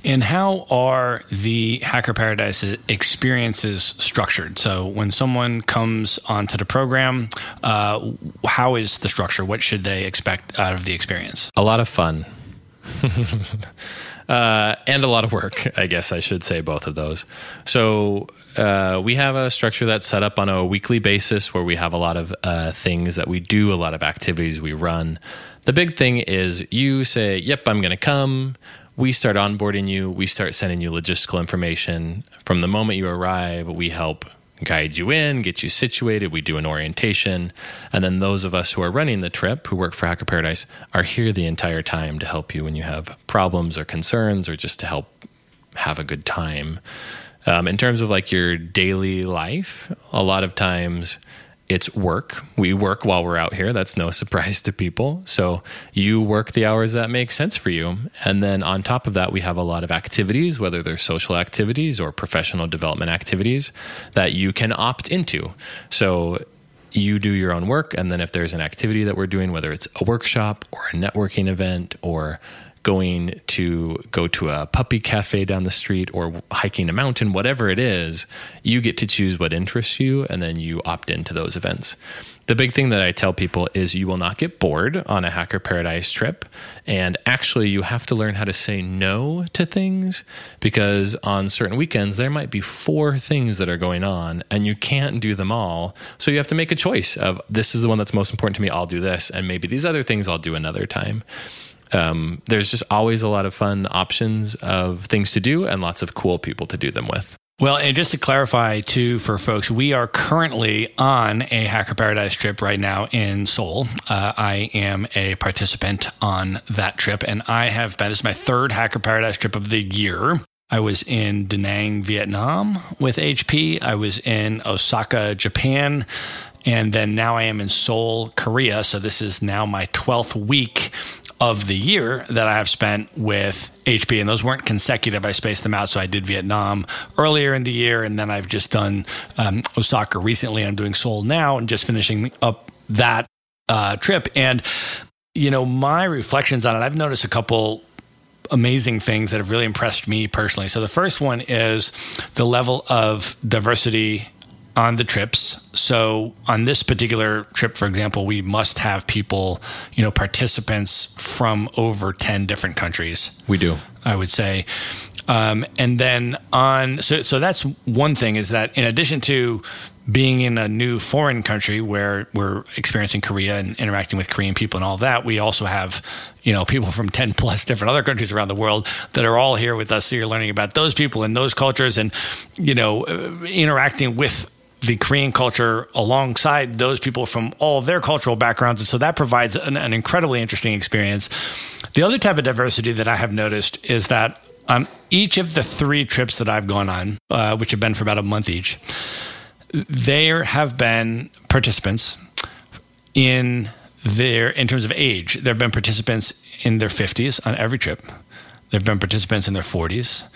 And how are the Hacker Paradise experiences structured? So when someone comes onto the program, how is the structure? What should they expect out of the experience? A lot of fun. And a lot of work, I guess I should say both of those. So we have a structure that's set up on a weekly basis where we have a lot of things that we do, a lot of activities we run. The big thing is you say, yep, I'm going to come. We start onboarding you. We start sending you logistical information. From the moment you arrive, we help guide you in, get you situated. We do an orientation. And then those of us who are running the trip, who work for Hacker Paradise, are here the entire time to help you when you have problems or concerns or just to help have a good time. In terms of like your daily life, a lot of times it's work. We work while we're out here. That's no surprise to people. So you work the hours that make sense for you. And then on top of that, we have a lot of activities, whether they're social activities or professional development activities that you can opt into. So you do your own work. And then if there's an activity that we're doing, whether it's a workshop or a networking event or going to go to a puppy cafe down the street or hiking a mountain, whatever it is, you get to choose what interests you and then you opt into those events. The big thing that I tell people is you will not get bored on a Hacker Paradise trip. And actually you have to learn how to say no to things because on certain weekends, there might be 4 things that are going on and you can't do them all. So you have to make a choice of this is the one that's most important to me. I'll do this. And maybe these other things I'll do another time. There's just always a lot of fun options of things to do and lots of cool people to do them with. Well, and just to clarify too, for folks, we are currently on a Hacker Paradise trip right now in Seoul. I am a participant on that trip and I have been, this is my 3rd Hacker Paradise trip of the year. I was in Da Nang, Vietnam with HP. I was in Osaka, Japan. And then now I am in Seoul, Korea. So this is now my 12th week of the year that I have spent with HP, and those weren't consecutive. I spaced them out. So I did Vietnam earlier in the year, and then I've just done Osaka recently. I'm doing Seoul now and just finishing up that trip. And, you know, my reflections on it, I've noticed a couple amazing things that have really impressed me personally. So the first one is the level of diversity on the trips. So on this particular trip, for example, we must have people, you know, participants from over 10 different countries. We do, I would say. And then on, so that's one thing is that in addition to being in a new foreign country where we're experiencing Korea and interacting with Korean people and all that, we also have, you know, people from 10 plus different other countries around the world that are all here with us. So you're learning about those people and those cultures and, you know, interacting with the Korean culture alongside those people from all of their cultural backgrounds. And so that provides an incredibly interesting experience. The other type of diversity that I have noticed is that on each of the 3 trips that I've gone on, which have been for about a month each, there have been participants in terms of age. There have been participants in their 50s on every trip. There have been participants in their 40s.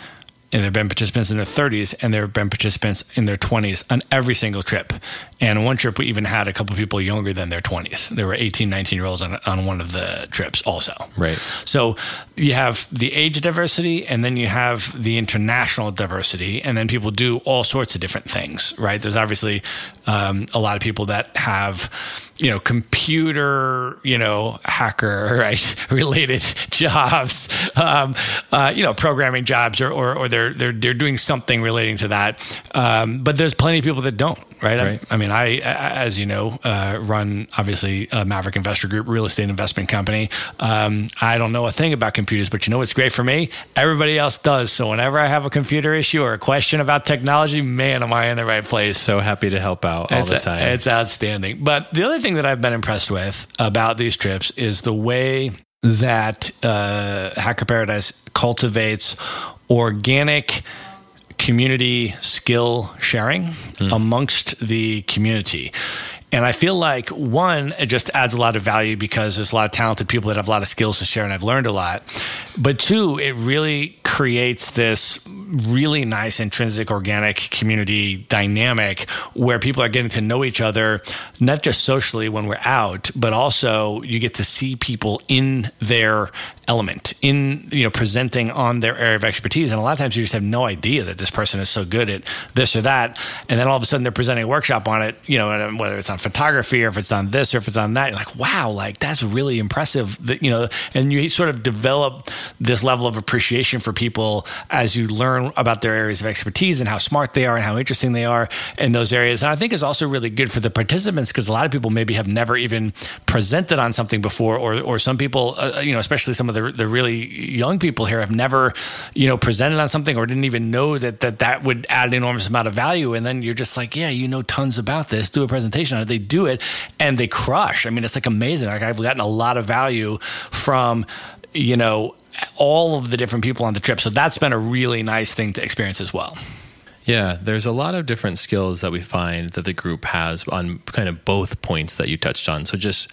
And there have been participants in their 30s, and there have been participants in their 20s on every single trip. And on one trip, we even had a couple of people younger than their 20s. There were 18, 19-year-olds on one of the trips also. Right. So you have the age diversity, and then you have the international diversity, and then people do all sorts of different things, right? There's obviously a lot of people that have, you know, computer, you know, hacker, right, related jobs, you know, programming jobs or they're doing something relating to that. But there's plenty of people that don't, right? I mean, I, as you know, run obviously a Maverick Investor Group, real estate investment company. I don't know a thing about computers, but you know what's great for me? Everybody else does. So whenever I have a computer issue or a question about technology, man, am I in the right place? So happy to help out all the time. It's outstanding. But the other thing that I've been impressed with about these trips is the way that Hacker Paradise cultivates organic community skill sharing amongst the community. And I feel like, one, it just adds a lot of value because there's a lot of talented people that have a lot of skills to share, and I've learned a lot. But two, it really creates this really nice intrinsic organic community dynamic where people are getting to know each other, not just socially when we're out, but also you get to see people in their element, in, you know, presenting on their area of expertise. And a lot of times you just have no idea that this person is so good at this or that. And then all of a sudden they're presenting a workshop on it, you know, and whether it's on photography or if it's on this or if it's on that, you're like, wow, like that's really impressive, that, you know, and you sort of develop this level of appreciation for people as you learn about their areas of expertise and how smart they are and how interesting they are in those areas. And I think it's also really good for the participants because a lot of people maybe have never even presented on something before, or some people, you know, especially some of the really young people here have never, you know, presented on something or didn't even know that would add an enormous amount of value. And then you're just like, yeah, you know, tons about this, do a presentation on it. They do it and they crush. I mean, it's like amazing. Like I've gotten a lot of value from, you know, all of the different people on the trip. So that's been a really nice thing to experience as well. Yeah, there's a lot of different skills that we find that the group has on kind of both points that you touched on. So just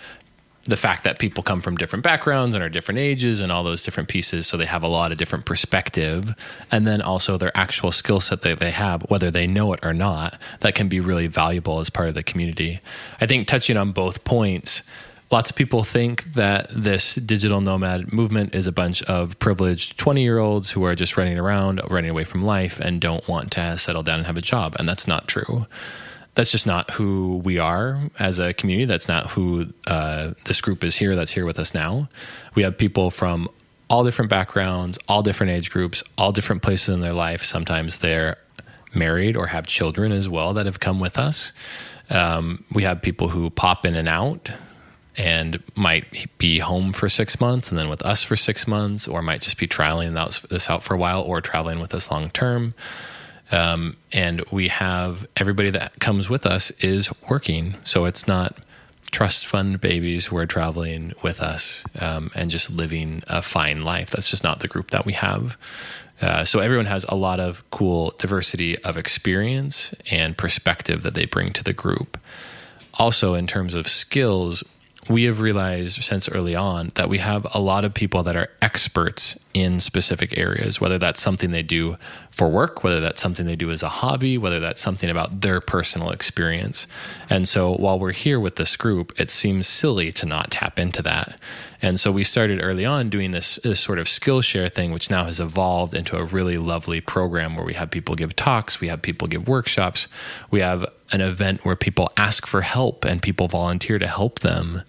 the fact that people come from different backgrounds and are different ages and all those different pieces. So they have a lot of different perspective, and then also their actual skill set that they have, whether they know it or not, that can be really valuable as part of the community. I think touching on both points, lots of people think that this digital nomad movement is a bunch of privileged 20-year-olds who are just running around, running away from life and don't want to settle down and have a job. And that's not true. That's just not who we are as a community. That's not who this group is here that's here with us now. We have people from all different backgrounds, all different age groups, all different places in their life. Sometimes they're married or have children as well that have come with us. We have people who pop in and out and might be home for 6 months and then with us for 6 months, or might just be trialing this out for a while or traveling with us long term. And we have everybody that comes with us is working. So it's not trust fund babies who are traveling with us and just living a fine life. That's just not the group that we have. So everyone has a lot of cool diversity of experience and perspective that they bring to the group. Also, in terms of skills, we have realized since early on that we have a lot of people that are experts in specific areas, whether that's something they do for work, whether that's something they do as a hobby, whether that's something about their personal experience. And so while we're here with this group, it seems silly to not tap into that. And so we started early on doing this sort of Skillshare thing, which now has evolved into a really lovely program where we have people give talks, we have people give workshops, we have an event where people ask for help and people volunteer to help them.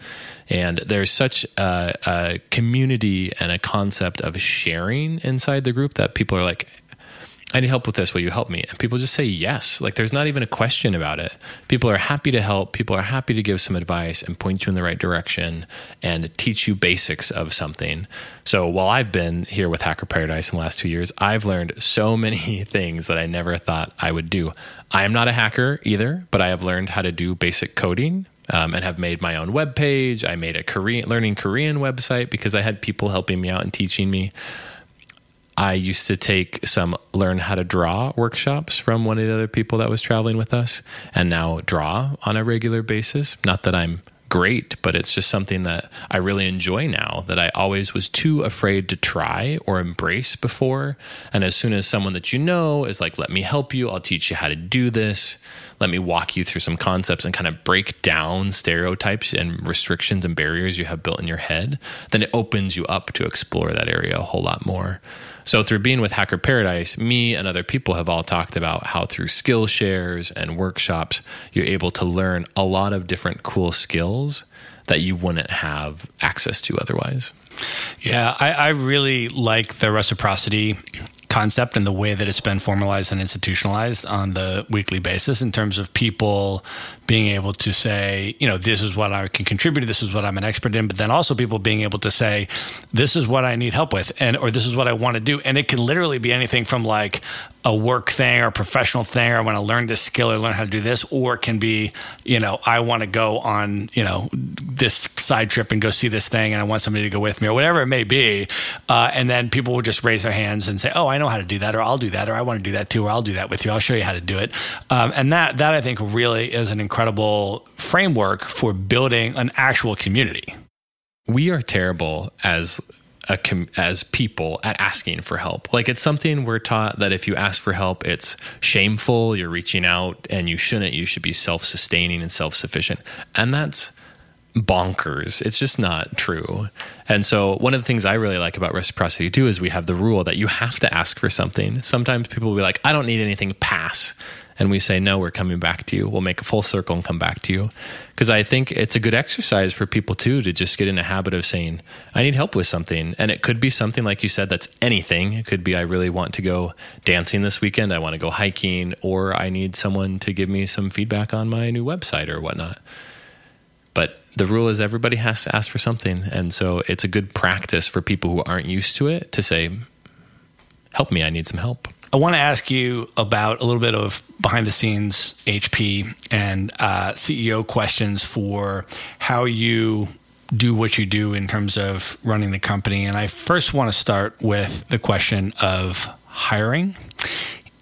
And there's such a community and a concept of sharing inside the group that people are like, I need help with this. Will you help me? And people just say yes. Like there's not even a question about it. People are happy to help. People are happy to give some advice and point you in the right direction and teach you basics of something. So while I've been here with Hacker Paradise in the last 2 years, I've learned so many things that I never thought I would do. I am not a hacker either, but I have learned how to do basic coding. And have made my own web page. I made a learning Korean website because I had people helping me out and teaching me. I used to take some learn how to draw workshops from one of the other people that was traveling with us and now draw on a regular basis. Not that I'm great, but it's just something that I really enjoy now that I always was too afraid to try or embrace before. And as soon as someone that you know is like, let me help you, I'll teach you how to do this. Let me walk you through some concepts and kind of break down stereotypes and restrictions and barriers you have built in your head. Then it opens you up to explore that area a whole lot more. So through being with Hacker Paradise, me and other people have all talked about how through Skillshares and workshops, you're able to learn a lot of different cool skills that you wouldn't have access to otherwise. Yeah, I really like the reciprocity concept and the way that it's been formalized and institutionalized on the weekly basis in terms of people being able to say, you know, this is what I can contribute, this is what I'm an expert in, but then also people being able to say, this is what I need help with, and or this is what I want to do. And it can literally be anything from like a work thing or a professional thing, or I want to learn this skill or learn how to do this, or it can be, you know, I want to go on, you know, this side trip and go see this thing and I want somebody to go with me or whatever it may be. And then people will just raise their hands and say, oh, I I know how to do that, or I'll do that, or I want to do that too, or I'll do that with you. I'll show you how to do it. And that I think really is an incredible framework for building an actual community. We are terrible as people at asking for help. Like, it's something we're taught that if you ask for help, it's shameful, you're reaching out, and you shouldn't. You should be self-sustaining and self-sufficient. And that's bonkers. It's just not true. And so one of the things I really like about reciprocity too is we have the rule that you have to ask for something. Sometimes people will be like, I don't need anything, pass. And we say, no, we're coming back to you. We'll make a full circle and come back to you. Because I think it's a good exercise for people too, to just get in a habit of saying, I need help with something. And it could be something, like you said, that's anything. It could be, I really want to go dancing this weekend. I want to go hiking, or I need someone to give me some feedback on my new website or whatnot. But the rule is everybody has to ask for something. And so it's a good practice for people who aren't used to it to say, help me, I need some help. I want to ask you about a little bit of behind the scenes HP and CEO questions for how you do what you do in terms of running the company. And I first want to start with the question of hiring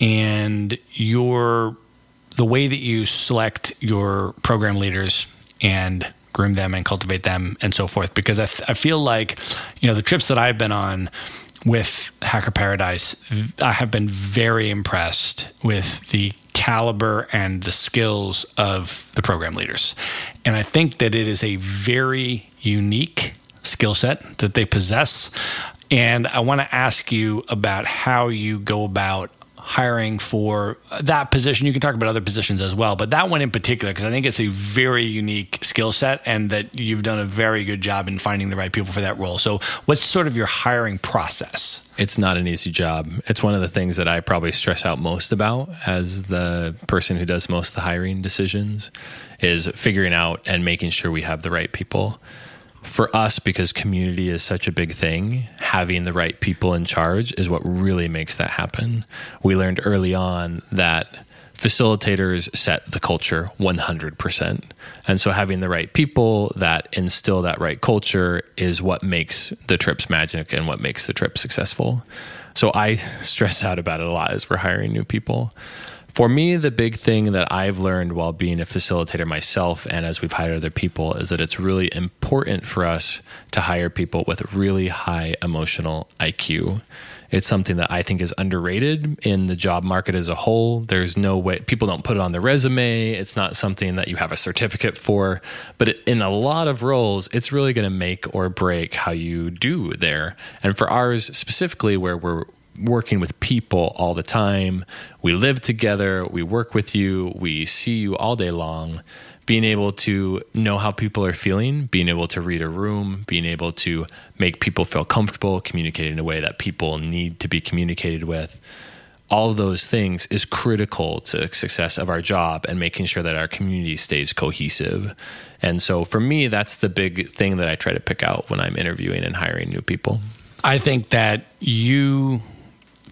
and the way that you select your program leaders and groom them and cultivate them and so forth. Because I feel like, the trips that I've been on with Hacker Paradise, I have been very impressed with the caliber and the skills of the program leaders. And I think that it is a very unique skill set that they possess. And I want to ask you about how you go about hiring for that position. You can talk about other positions as well, but that one in particular, because I think it's a very unique skill set and that you've done a very good job in finding the right people for that role. So what's sort of your hiring process? It's not an easy job. It's one of the things that I probably stress out most about as the person who does most of the hiring decisions, is figuring out and making sure we have the right people. For us, because community is such a big thing, having the right people in charge is what really makes that happen. We learned early on that facilitators set the culture 100%. And so having the right people that instill that right culture is what makes the trips magic and what makes the trip successful. So I stress out about it a lot as we're hiring new people. For me, the big thing that I've learned while being a facilitator myself and as we've hired other people is that it's really important for us to hire people with really high emotional IQ. It's something that I think is underrated in the job market as a whole. There's no way, people don't put it on their resume. It's not something that you have a certificate for, but in a lot of roles, it's really going to make or break how you do there. And for ours specifically, where we're working with people all the time, we live together, we work with you, we see you all day long, being able to know how people are feeling, being able to read a room, being able to make people feel comfortable, communicating in a way that people need to be communicated with. All of those things is critical to success of our job and making sure that our community stays cohesive. And so for me, that's the big thing that I try to pick out when I'm interviewing and hiring new people. I think that you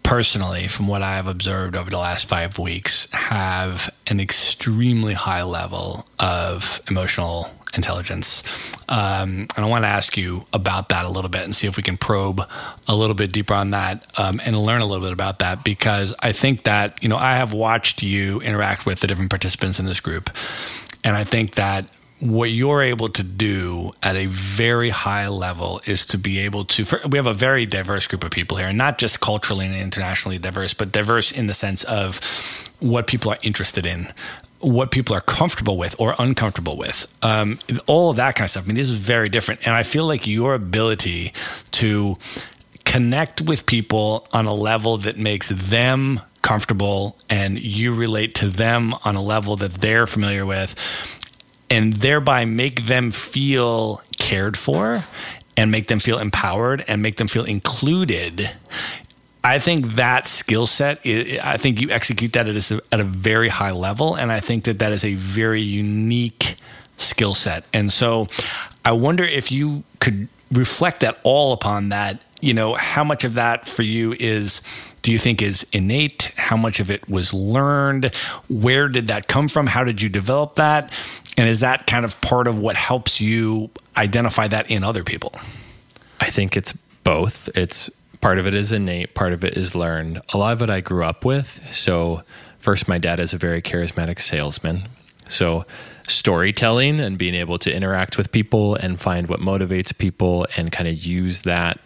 personally, from what I've observed over the last 5 weeks, have an extremely high level of emotional intelligence. And I want to ask you about that a little bit and see if we can probe a little bit deeper on that and learn a little bit about that, because I think that, I have watched you interact with the different participants in this group. And I think that what you're able to do at a very high level is to be able to, we have a very diverse group of people here, and not just culturally and internationally diverse, but diverse in the sense of what people are interested in, what people are comfortable with or uncomfortable with, all of that kind of stuff. I mean, this is very different. And I feel like your ability to connect with people on a level that makes them comfortable and you relate to them on a level that they're familiar with, and thereby make them feel cared for and make them feel empowered and make them feel included. I think that skill set, I think you execute that at a very high level. And I think that is a very unique skill set. And so I wonder if you could reflect at all upon that, how much of that for you do you think is innate? How much of it was learned? Where did that come from? How did you develop that? And is that kind of part of what helps you identify that in other people? I think it's both. It's Part of it is innate, part of it is learned. A lot of it I grew up with. So first, my dad is a very charismatic salesman. So storytelling and being able to interact with people and find what motivates people and kind of use that,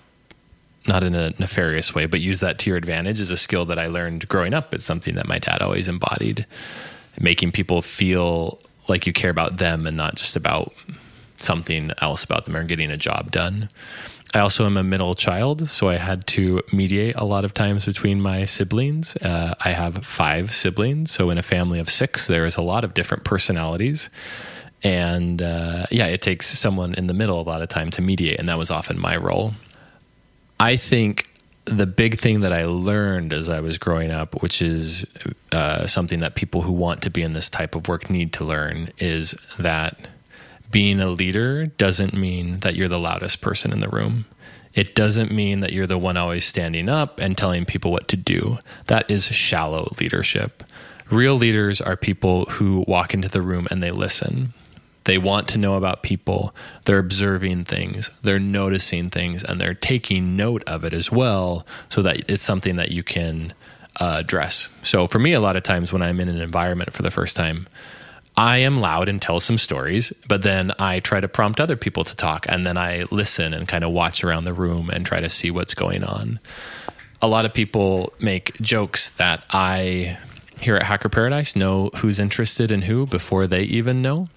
not in a nefarious way, but use that to your advantage is a skill that I learned growing up. It's something that my dad always embodied, making people feel like you care about them and not just about something else about them or getting a job done. I also am a middle child, so I had to mediate a lot of times between my siblings. I have 5 siblings, so in a family of 6, there is a lot of different personalities. And it takes someone in the middle a lot of time to mediate, and that was often my role. I think the big thing that I learned as I was growing up, which is something that people who want to be in this type of work need to learn, is that being a leader doesn't mean that you're the loudest person in the room. It doesn't mean that you're the one always standing up and telling people what to do. That is shallow leadership. Real leaders are people who walk into the room and they listen. They want to know about people. They're observing things. They're noticing things, and they're taking note of it as well, so that it's something that you can address. So for me, a lot of times when I'm in an environment for the first time, I am loud and tell some stories, but then I try to prompt other people to talk, and then I listen and kind of watch around the room and try to see what's going on. A lot of people make jokes that I, here at Hacker Paradise, know who's interested in who before they even know.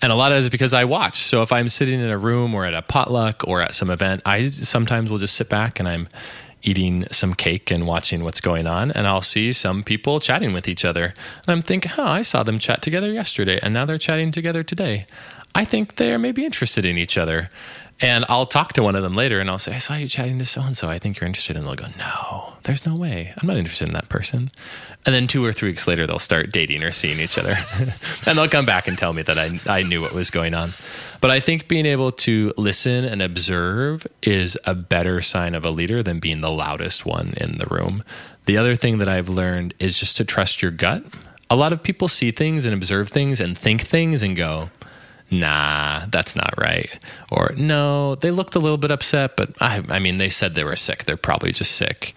And a lot of it is because I watch. So if I'm sitting in a room or at a potluck or at some event, I sometimes will just sit back and I'm eating some cake and watching what's going on. And I'll see some people chatting with each other. And I'm thinking, I saw them chat together yesterday and now they're chatting together today. I think they're maybe interested in each other. And I'll talk to one of them later and I'll say, I saw you chatting to so-and-so. I think you're interested. And they'll go, no, there's no way. I'm not interested in that person. And then 2 or 3 weeks later, they'll start dating or seeing each other. And they'll come back and tell me that I knew what was going on. But I think being able to listen and observe is a better sign of a leader than being the loudest one in the room. The other thing that I've learned is just to trust your gut. A lot of people see things and observe things and think things and go, nah, that's not right. Or no, they looked a little bit upset, but I mean, they said they were sick. They're probably just sick.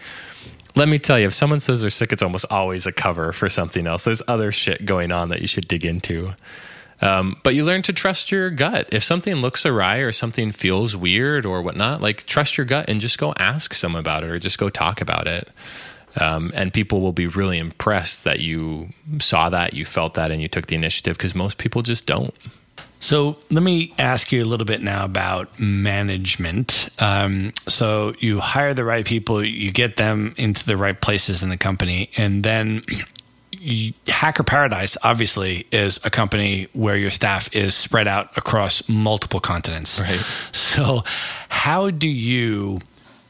Let me tell you, if someone says they're sick, it's almost always a cover for something else. There's other shit going on that you should dig into. But you learn to trust your gut. If something looks awry or something feels weird or whatnot, like trust your gut and just go ask someone about it or just go talk about it. And people will be really impressed that you saw that, you felt that, and you took the initiative, because most people just don't. So let me ask you a little bit now about management. So you hire the right people, you get them into the right places in the company, and then Hacker Paradise obviously is a company where your staff is spread out across multiple continents. Right. So how do you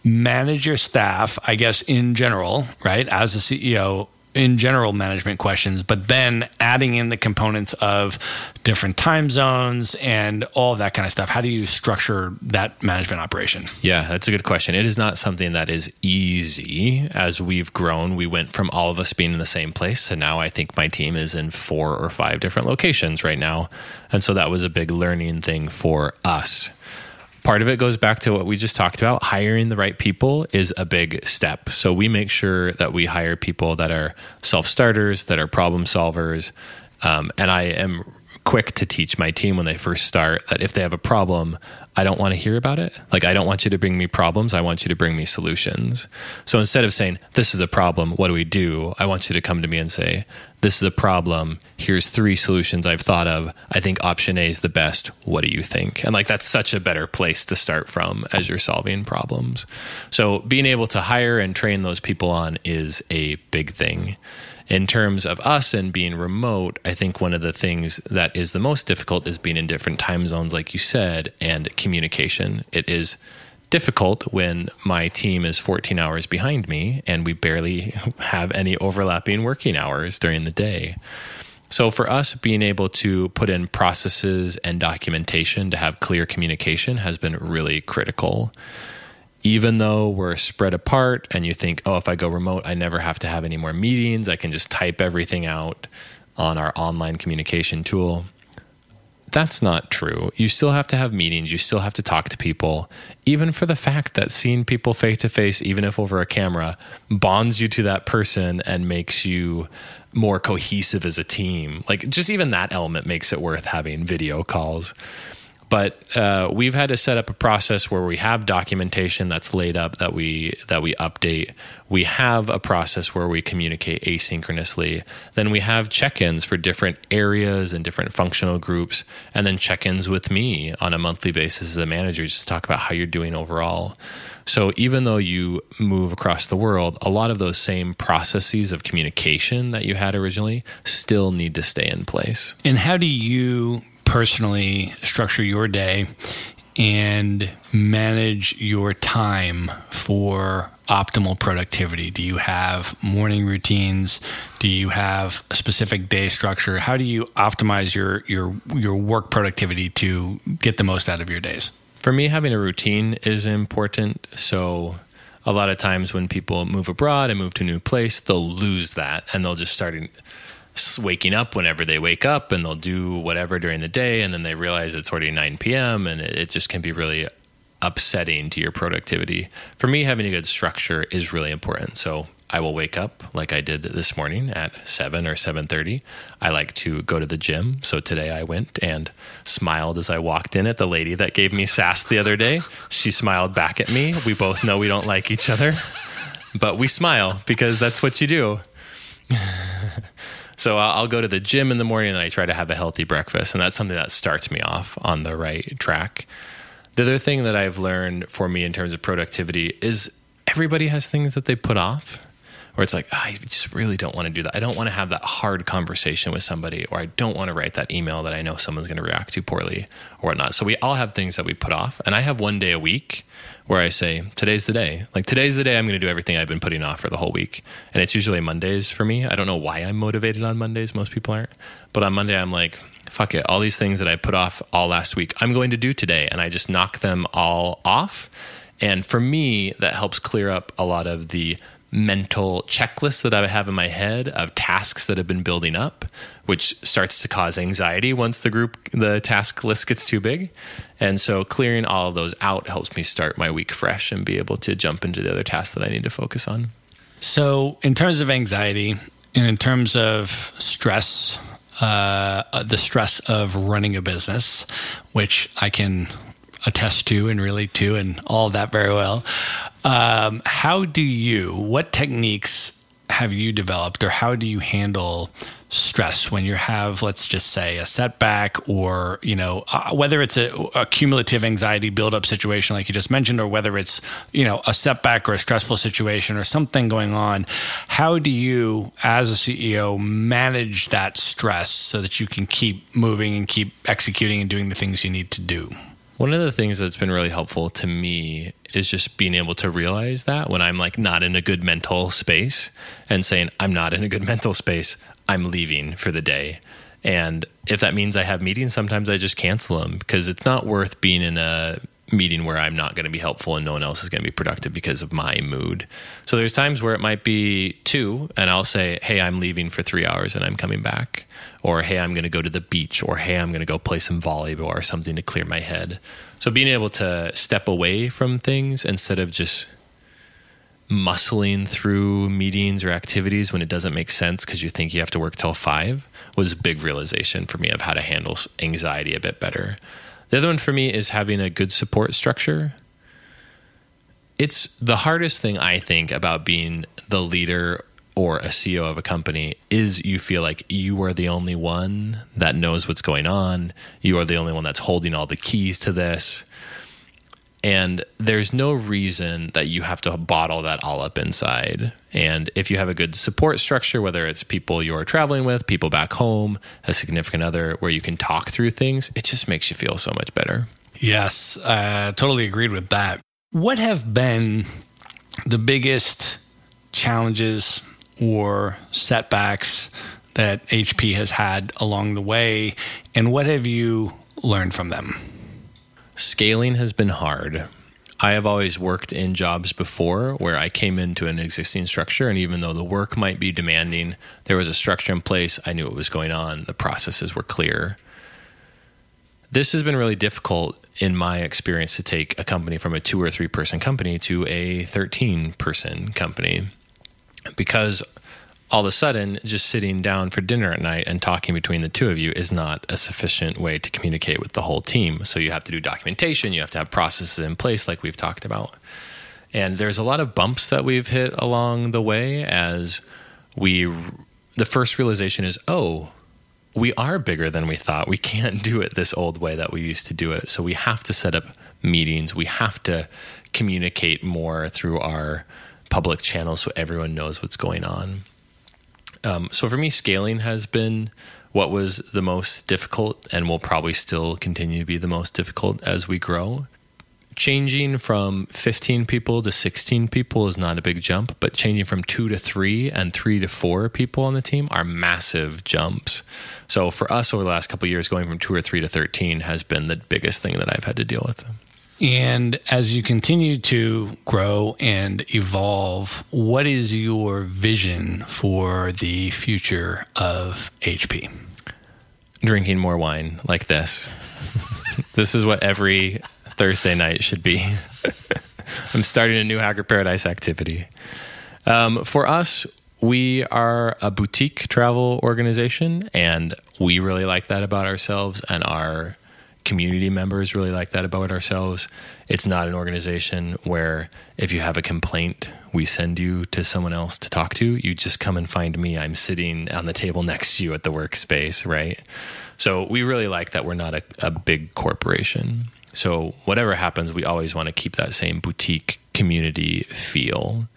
manage your staff, I guess, in general, right, as a CEO, in general management questions, but then adding in the components of different time zones and all that kind of stuff? How do you structure that management operation? Yeah, that's a good question. It is not something that is easy. As we've grown, we went from all of us being in the same place to now I think my team is in 4 or 5 different locations right now. And so that was a big learning thing for us. Part of it goes back to what we just talked about. Hiring the right people is a big step. So we make sure that we hire people that are self-starters, that are problem solvers. And I am quick to teach my team when they first start that if they have a problem, I don't want to hear about it. Like, I don't want you to bring me problems. I want you to bring me solutions. So instead of saying, this is a problem, what do we do? I want you to come to me and say, this is a problem. Here's 3 solutions I've thought of. I think option A is the best. What do you think? And like, that's such a better place to start from as you're solving problems. So being able to hire and train those people on is a big thing. In terms of us and being remote, I think one of the things that is the most difficult is being in different time zones, like you said, and communication. It is difficult when my team is 14 hours behind me and we barely have any overlapping working hours during the day. So for us, being able to put in processes and documentation to have clear communication has been really critical. Even though we're spread apart and you think, oh, if I go remote, I never have to have any more meetings. I can just type everything out on our online communication tool. That's not true. You still have to have meetings. You still have to talk to people. Even for the fact that seeing people face to face, even if over a camera, bonds you to that person and makes you more cohesive as a team. Like, just even that element makes it worth having video calls. But we've had to set up a process where we have documentation that's laid up that we update. We have a process where we communicate asynchronously. Then we have check-ins for different areas and different functional groups, and then check-ins with me on a monthly basis as a manager, just to talk about how you're doing overall. So even though you move across the world, a lot of those same processes of communication that you had originally still need to stay in place. And how do you personally structure your day and manage your time for optimal productivity? Do you have morning routines? Do you have a specific day structure? How do you optimize your work productivity to get the most out of your days? For me, having a routine is important. So a lot of times when people move abroad and move to a new place, they'll lose that and they'll just start waking up whenever they wake up, and they'll do whatever during the day, and then they realize it's already 9 p.m. and it just can be really upsetting to your productivity. For me, having a good structure is really important. So I will wake up like I did this morning at 7 or 7:30. I like to go to the gym. So today I went and smiled as I walked in at the lady that gave me sass the other day. She smiled back at me. We both know we don't like each other, but we smile because that's what you do. So I'll go to the gym in the morning and I try to have a healthy breakfast. And that's something that starts me off on the right track. The other thing that I've learned for me in terms of productivity is everybody has things that they put off, or it's like, I just really don't want to do that. I don't want to have that hard conversation with somebody, or I don't want to write that email that I know someone's going to react to poorly or whatnot. So we all have things that we put off. And I have one day a week where I say, today's the day. Like, today's the day I'm going to do everything I've been putting off for the whole week. And it's usually Mondays for me. I don't know why I'm motivated on Mondays. Most people aren't. But on Monday, I'm like, fuck it. All these things that I put off all last week, I'm going to do today. And I just knock them all off. And for me, that helps clear up a lot of the mental checklist that I have in my head of tasks that have been building up, which starts to cause anxiety once the task list gets too big. And so clearing all of those out helps me start my week fresh and be able to jump into the other tasks that I need to focus on. So in terms of anxiety and in terms of stress, the stress of running a business, which I can attest to and relate to and all of that very well. What techniques have you developed, or how do you handle stress when you have, let's just say, a setback, or, whether it's a cumulative anxiety buildup situation like you just mentioned, or whether it's, a setback or a stressful situation or something going on? How do you, as a CEO, manage that stress so that you can keep moving and keep executing and doing the things you need to do? One of the things that's been really helpful to me is just being able to realize that when I'm like not in a good mental space, and saying, I'm not in a good mental space, I'm leaving for the day. And if that means I have meetings, sometimes I just cancel them, because it's not worth being in a meeting where I'm not going to be helpful and no one else is going to be productive because of my mood. So there's times where it might be 2 and I'll say, hey, I'm leaving for 3 hours and I'm coming back. Or, hey, I'm going to go to the beach, or, hey, I'm going to go play some volleyball or something to clear my head. So being able to step away from things instead of just muscling through meetings or activities when it doesn't make sense because you think you have to work till 5 was a big realization for me of how to handle anxiety a bit better. The other one for me is having a good support structure. It's the hardest thing, I think, about being the leader or a CEO of a company is you feel like you are the only one that knows what's going on. You are the only one that's holding all the keys to this. And there's no reason that you have to bottle that all up inside. And if you have a good support structure, whether it's people you're traveling with, people back home, a significant other, where you can talk through things, it just makes you feel so much better. Yes, totally agreed with that. What have been the biggest challenges or setbacks that HP has had along the way, and what have you learned from them? Scaling has been hard. I have always worked in jobs before where I came into an existing structure, and even though the work might be demanding, there was a structure in place. I knew what was going on. The processes were clear. This has been really difficult in my experience to take a company from a 2 or 3 person company to a 13 person company, because all of a sudden just sitting down for dinner at night and talking between the two of you is not a sufficient way to communicate with the whole team. So you have to do documentation, you have to have processes in place like we've talked about. And there's a lot of bumps that we've hit along the way as the first realization is, oh, we are bigger than we thought. We can't do it this old way that we used to do it. So we have to set up meetings. We have to communicate more through our public channels so everyone knows what's going on. So for me, scaling has been what was the most difficult and will probably still continue to be the most difficult as we grow. Changing from 15 people to 16 people is not a big jump, but changing from 2 to 3 and 3 to 4 people on the team are massive jumps. So for us over the last couple of years, going from 2 or 3 to 13 has been the biggest thing that I've had to deal with. And as you continue to grow and evolve, what is your vision for the future of HP? Drinking more wine like this. This is what every Thursday night should be. I'm starting a new Hacker Paradise activity. For us, we are a boutique travel organization, and we really like that about ourselves, and our community members really like that about ourselves. It's not an organization where if you have a complaint, we send you to someone else to talk to. You just come and find me. I'm sitting on the table next to you at the workspace, right? So we really like that we're not a big corporation. So whatever happens, we always want to keep that same boutique community feel.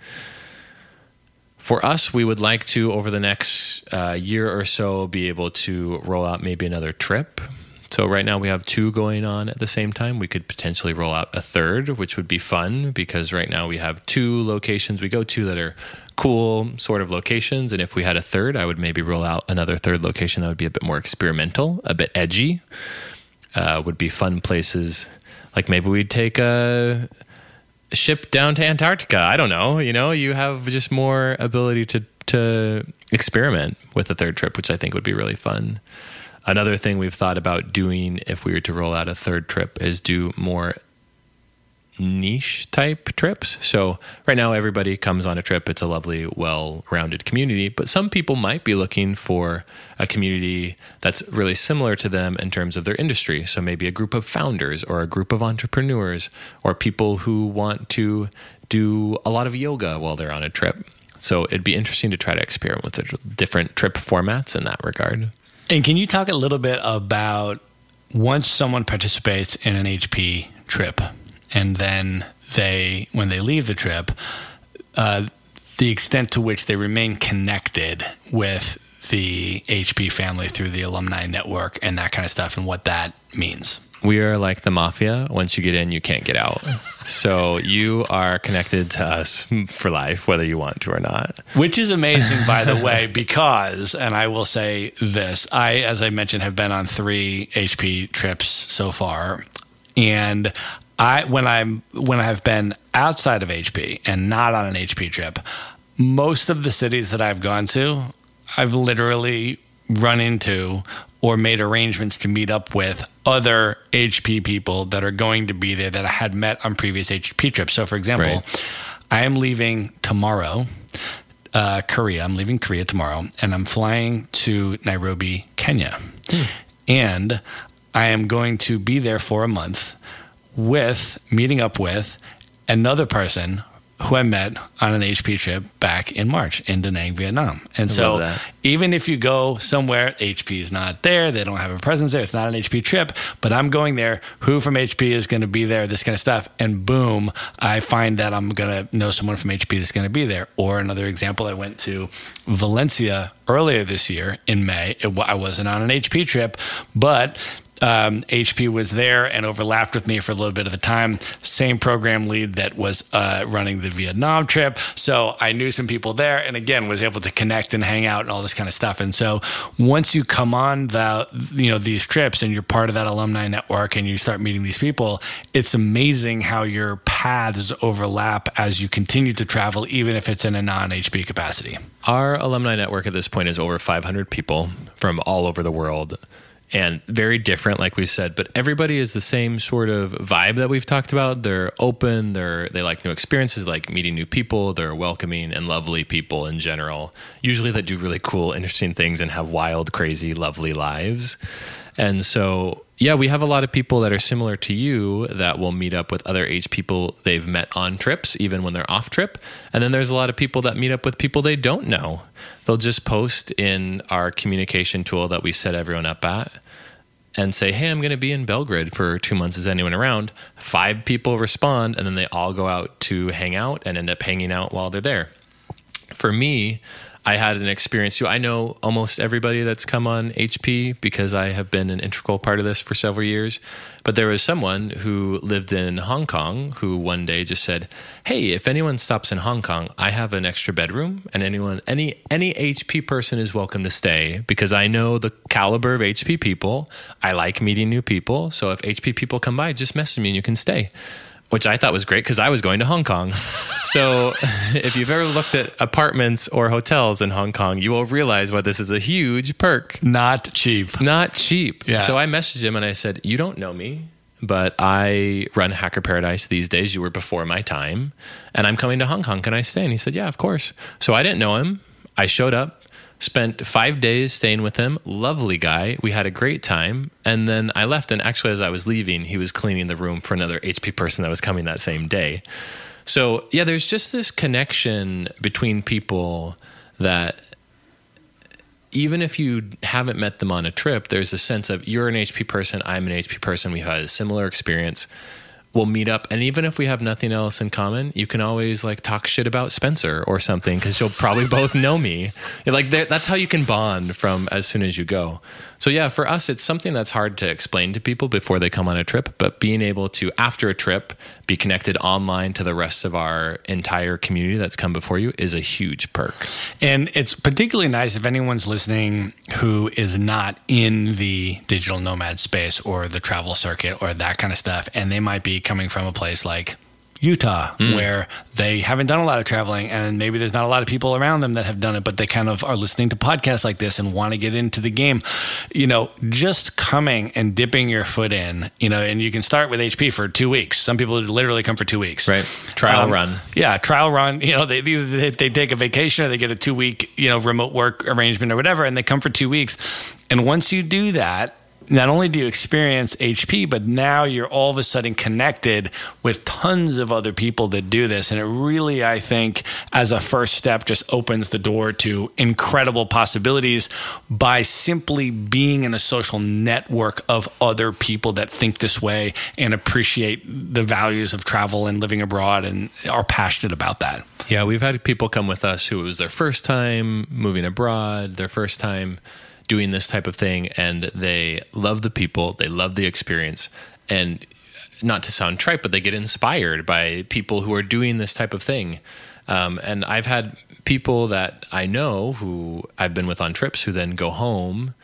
For us, we would like to, over the next year or so, be able to roll out maybe another trip. So right now we have 2 going on at the same time. We could potentially roll out a third, which would be fun, because right now we have 2 locations we go to that are cool sort of locations. And if we had a third, I would maybe roll out another third location that would be a bit more experimental, a bit edgy. Would be fun places. Like maybe we'd take a ship down to Antarctica. I don't know. You know, you have just more ability to experiment with a third trip, which I think would be really fun. Another thing we've thought about doing if we were to roll out a third trip is do more niche type trips. So right now everybody comes on a trip. It's a lovely, well-rounded community, but some people might be looking for a community that's really similar to them in terms of their industry. So maybe a group of founders or a group of entrepreneurs or people who want to do a lot of yoga while they're on a trip. So it'd be interesting to try to experiment with the different trip formats in that regard. And can you talk a little bit about once someone participates in an HP trip, and then when they leave the trip, the extent to which they remain connected with the HP family through the alumni network and that kind of stuff, and what that means? We are like the mafia. Once you get in, you can't get out. So you are connected to us for life, whether you want to or not. Which is amazing, by the way, because, and I will say this, I, as I mentioned, have been on 3 HP trips so far, and when I have been outside of HP and not on an HP trip, most of the cities that I've gone to, I've literally run into or made arrangements to meet up with other HP people that are going to be there that I had met on previous HP trips. So, for example, right. I am leaving tomorrow, Korea. I'm leaving Korea tomorrow, and I'm flying to Nairobi, Kenya. And I am going to be there for a month, meeting up with another person who I met on an HP trip back in March in Da Nang, Vietnam. And so even if you go somewhere, HP is not there, they don't have a presence there, it's not an HP trip, but I'm going there, who from HP is going to be there, this kind of stuff, and boom, I find that I'm going to know someone from HP that's going to be there. Or another example, I went to Valencia earlier this year in May. I wasn't on an HP trip, but HP was there and overlapped with me for a little bit of the time. Same program lead that was running the Vietnam trip. So I knew some people there and again, was able to connect and hang out and all this kind of stuff. And so once you come on these trips and you're part of that alumni network and you start meeting these people, it's amazing how your paths overlap as you continue to travel, even if it's in a non-HP capacity. Our alumni network at this point is over 500 people from all over the world. and very different, like we said, but everybody is the same sort of vibe that we've talked about. They're open, they like new experiences, like meeting new people, they're welcoming and lovely people in general, usually that do really cool, interesting things and have wild, crazy, lovely lives. And so, yeah, we have a lot of people that are similar to you that will meet up with other age people they've met on trips, even when they're off trip. And then there's a lot of people that meet up with people they don't know. They'll just post in our communication tool that we set everyone up at and say, hey, I'm going to be in Belgrade for 2 months. Is anyone around? 5 people respond, and then they all go out to hang out and end up hanging out while they're there. For me, I had an experience too. I know almost everybody that's come on HP because I have been an integral part of this for several years. But there was someone who lived in Hong Kong who one day just said, hey, if anyone stops in Hong Kong, I have an extra bedroom, and any HP person is welcome to stay because I know the caliber of HP people. I like meeting new people. So if HP people come by, just message me and you can stay. Which I thought was great because I was going to Hong Kong. So if you've ever looked at apartments or hotels in Hong Kong, you will realize why this is a huge perk. Not cheap. Not cheap. Yeah. So I messaged him and I said, you don't know me, but I run Hacker Paradise these days. You were before my time. And I'm coming to Hong Kong. Can I stay? And he said, yeah, of course. So I didn't know him. I showed up. Spent 5 days staying with him. Lovely guy. We had a great time. And then I left. And actually, as I was leaving, he was cleaning the room for another HP person that was coming that same day. So yeah, there's just this connection between people that even if you haven't met them on a trip, there's a sense of you're an HP person, I'm an HP person. We've had a similar experience. We'll meet up. And even if we have nothing else in common, you can always like talk shit about Spencer or something because you'll probably both know me. Like that's how you can bond from as soon as you go. So yeah, for us, it's something that's hard to explain to people before they come on a trip, but being able to, after a trip, be connected online to the rest of our entire community that's come before you is a huge perk. And it's particularly nice if anyone's listening who is not in the digital nomad space or the travel circuit or that kind of stuff, and they might be coming from a place like Utah, where they haven't done a lot of traveling and maybe there's not a lot of people around them that have done it, but they kind of are listening to podcasts like this and want to get into the game, you know, just coming and dipping your foot in, you know, and you can start with HP for 2 weeks. Some people literally come for 2 weeks. Right. Trial run. Yeah. Trial run. You know, they take a vacation or they get a 2 week, you know, remote work arrangement or whatever, and they come for 2 weeks. And once you do that, not only do you experience HP, but now you're all of a sudden connected with tons of other people that do this. And it really, I think, as a first step, just opens the door to incredible possibilities by simply being in a social network of other people that think this way and appreciate the values of travel and living abroad and are passionate about that. Yeah, we've had people come with us who it was their first time moving abroad, their first time doing this type of thing, and they love the people, they love the experience, and not to sound trite, but they get inspired by people who are doing this type of thing. And I've had people that I know who I've been with on trips who then go home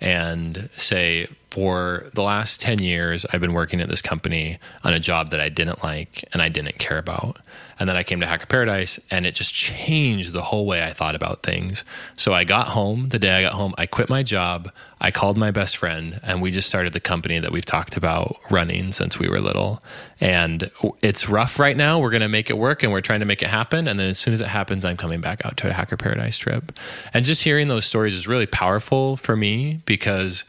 and say, for the last 10 years, I've been working at this company on a job that I didn't like and I didn't care about. And then I came to Hacker Paradise and it just changed the whole way I thought about things. So I got home. The day I got home, I quit my job. I called my best friend and we just started the company that we've talked about running since we were little. And it's rough right now. We're going to make it work and we're trying to make it happen. And then as soon as it happens, I'm coming back out to a Hacker Paradise trip. And just hearing those stories is really powerful for me because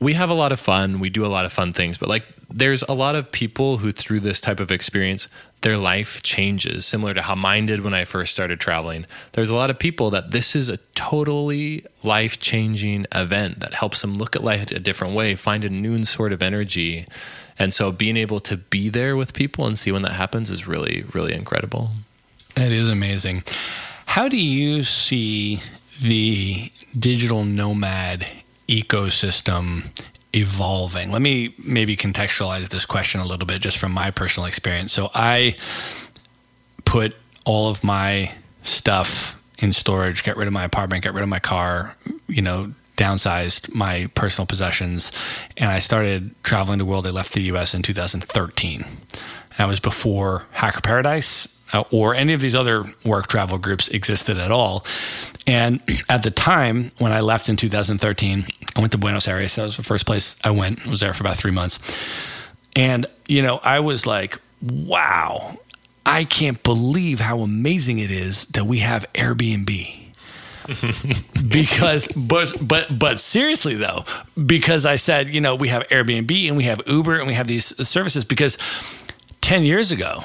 we have a lot of fun. We do a lot of fun things, but like there's a lot of people who through this type of experience, their life changes, similar to how mine did when I first started traveling. There's a lot of people that this is a totally life-changing event that helps them look at life a different way, find a new sort of energy. And so being able to be there with people and see when that happens is really, really incredible. That is amazing. How do you see the digital nomad ecosystem evolving? Let me maybe contextualize this question a little bit just from my personal experience. So I put all of my stuff in storage, got rid of my apartment, got rid of my car, you know, downsized my personal possessions. And I started traveling the world. I left the US in 2013. That was before Hacker Paradise or any of these other work travel groups existed at all. And at the time when I left in 2013, I went to Buenos Aires. That was the first place I went. I was there for about 3 months. And, you know, I was like, wow, I can't believe how amazing it is that we have Airbnb. Because, but seriously though, because I said, you know, we have Airbnb and we have Uber and we have these services, because 10 years ago,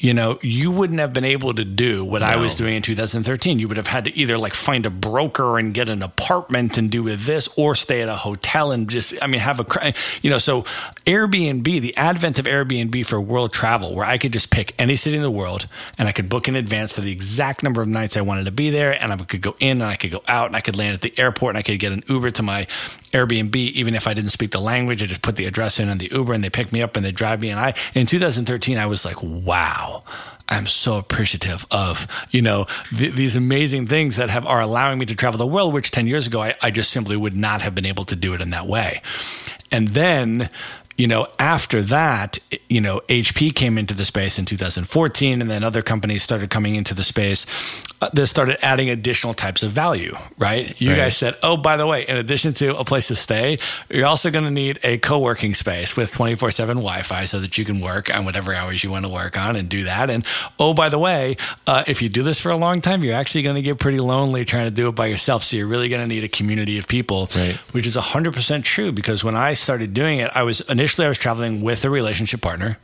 you know, you wouldn't have been able to do what I was doing in 2013. You would have had to either like find a broker and get an apartment and do with this, or stay at a hotel and just, I mean, have a, you know, so Airbnb, the advent of Airbnb for world travel, where I could just pick any city in the world and I could book in advance for the exact number of nights I wanted to be there. And I could go in and I could go out and I could land at the airport and I could get an Uber to my Airbnb. Even if I didn't speak the language, I just put the address in on the Uber and they pick me up and they drive me. And I, in 2013, I was like, wow. I'm so appreciative of, you know, these amazing things that have are allowing me to travel the world, which 10 years ago, I just simply would not have been able to do it in that way. And then, you know, after that, you know, HP came into the space in 2014, and then other companies started coming into the space that started adding additional types of value, right? You guys said, oh, by the way, in addition to a place to stay, you're also going to need a co-working space with 24/7 Wi-Fi so that you can work on whatever hours you want to work on and do that. And oh, by the way, if you do this for a long time, you're actually going to get pretty lonely trying to do it by yourself. So you're really going to need a community of people, which is 100% true, because when I started doing it, I was initially I was traveling with a relationship partner.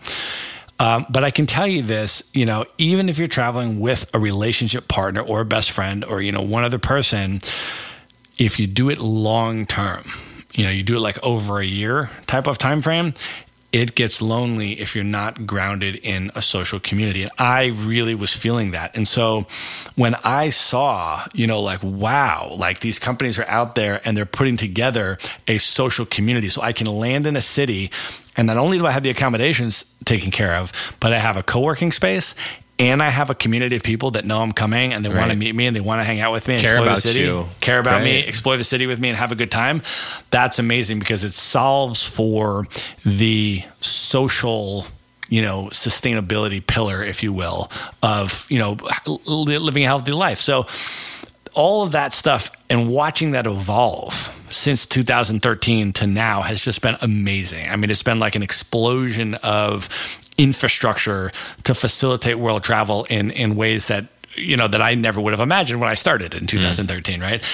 But I can tell you this, you know, even if you're traveling with a relationship partner or a best friend or, you know, one other person, if you do it long term, you know, you do it like over a year type of time frame, it gets lonely if you're not grounded in a social community. And I really was feeling that. And so when I saw, you know, like, wow, like these companies are out there and they're putting together a social community. So I can land in a city and not only do I have the accommodations taken care of, but I have a co-working space and I have a community of people that know I'm coming and they want to meet me and they want to hang out with me and care about the city, care about me, explore the city with me and have a good time. That's amazing because it solves for the social, you know, sustainability pillar, if you will, of, you know, living a healthy life. So all of that stuff and watching that evolve since 2013 to now has just been amazing. I mean, it's been like an explosion of infrastructure to facilitate world travel in ways that, you know, that I never would have imagined when I started in 2013, right?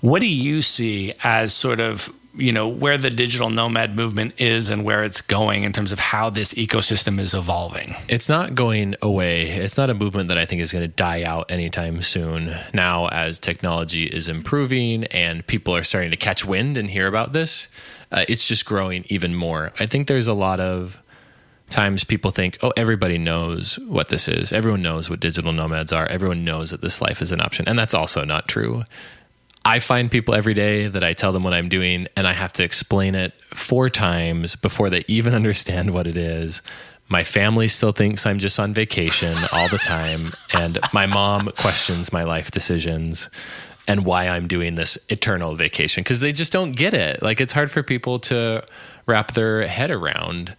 What do you see as sort of, you know, where the digital nomad movement is and where it's going in terms of how this ecosystem is evolving? It's not going away. It's not a movement that I think is going to die out anytime soon. Now, as technology is improving and people are starting to catch wind and hear about this, it's just growing even more. I think there's a lot of times people think, oh, everybody knows what this is. Everyone knows what digital nomads are. Everyone knows that this life is an option. And that's also not true. I find people every day that I tell them what I'm doing and I have to explain it 4 times before they even understand what it is. My family still thinks I'm just on vacation all the time. And my mom questions my life decisions and why I'm doing this eternal vacation because they just don't get it. Like, it's hard for people to wrap their head around.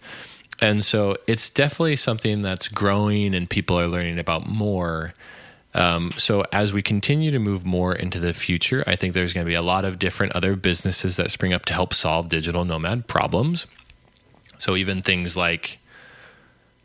And so it's definitely something that's growing and people are learning about more. So as we continue to move more into the future, I think there's going to be a lot of different other businesses that spring up to help solve digital nomad problems. So even things like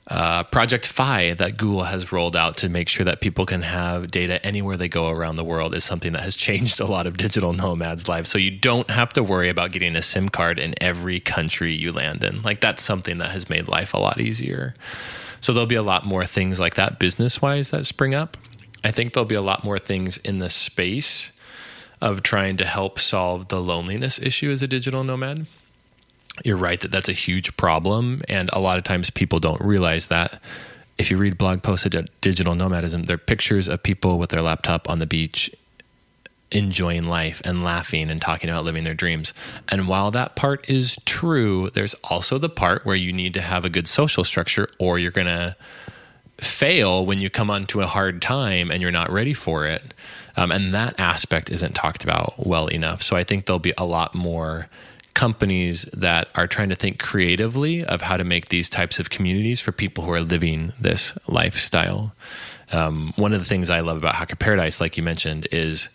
Project Fi that Google has rolled out to make sure that people can have data anywhere they go around the world is something that has changed a lot of digital nomads' lives. So you don't have to worry about getting a SIM card in every country you land in. Like, that's something that has made life a lot easier. So there'll be a lot more things like that business-wise that spring up. I think there'll be a lot more things in the space of trying to help solve the loneliness issue as a digital nomad. You're right that that's a huge problem, and a lot of times people don't realize that. If you read blog posts about digital nomadism, they're pictures of people with their laptop on the beach enjoying life and laughing and talking about living their dreams. And while that part is true, there's also the part where you need to have a good social structure or you're going to fail when you come onto a hard time and you're not ready for it. And that aspect isn't talked about well enough. So I think there'll be a lot more companies that are trying to think creatively of how to make these types of communities for people who are living this lifestyle. One of the things I love about Hacker Paradise, like you mentioned, is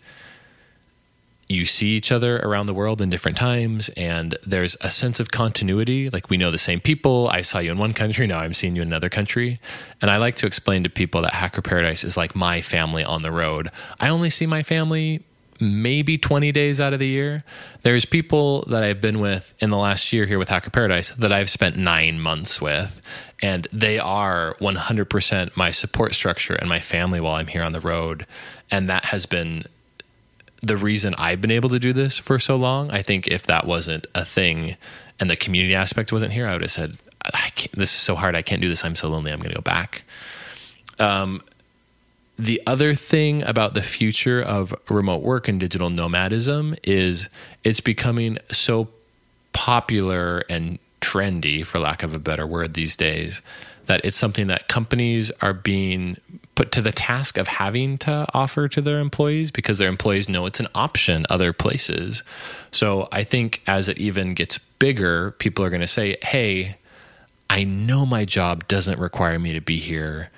you see each other around the world in different times, and there's a sense of continuity. Like, we know the same people. I saw you in one country, now I'm seeing you in another country. And I like to explain to people that Hacker Paradise is like my family on the road. I only see my family maybe 20 days out of the year. There's people that I've been with in the last year here with Hacker Paradise that I've spent 9 months with, and they are 100% my support structure and my family while I'm here on the road. And that has been the reason I've been able to do this for so long. I think if that wasn't a thing and the community aspect wasn't here, I would have said, I can't, this is so hard. I can't do this. I'm so lonely. I'm going to go back. The other thing about the future of remote work and digital nomadism is it's becoming so popular and trendy, for lack of a better word, these days, that it's something that companies are being put to the task of having to offer to their employees because their employees know it's an option other places. So I think as it even gets bigger, people are going to say, hey, I know my job doesn't require me to be here.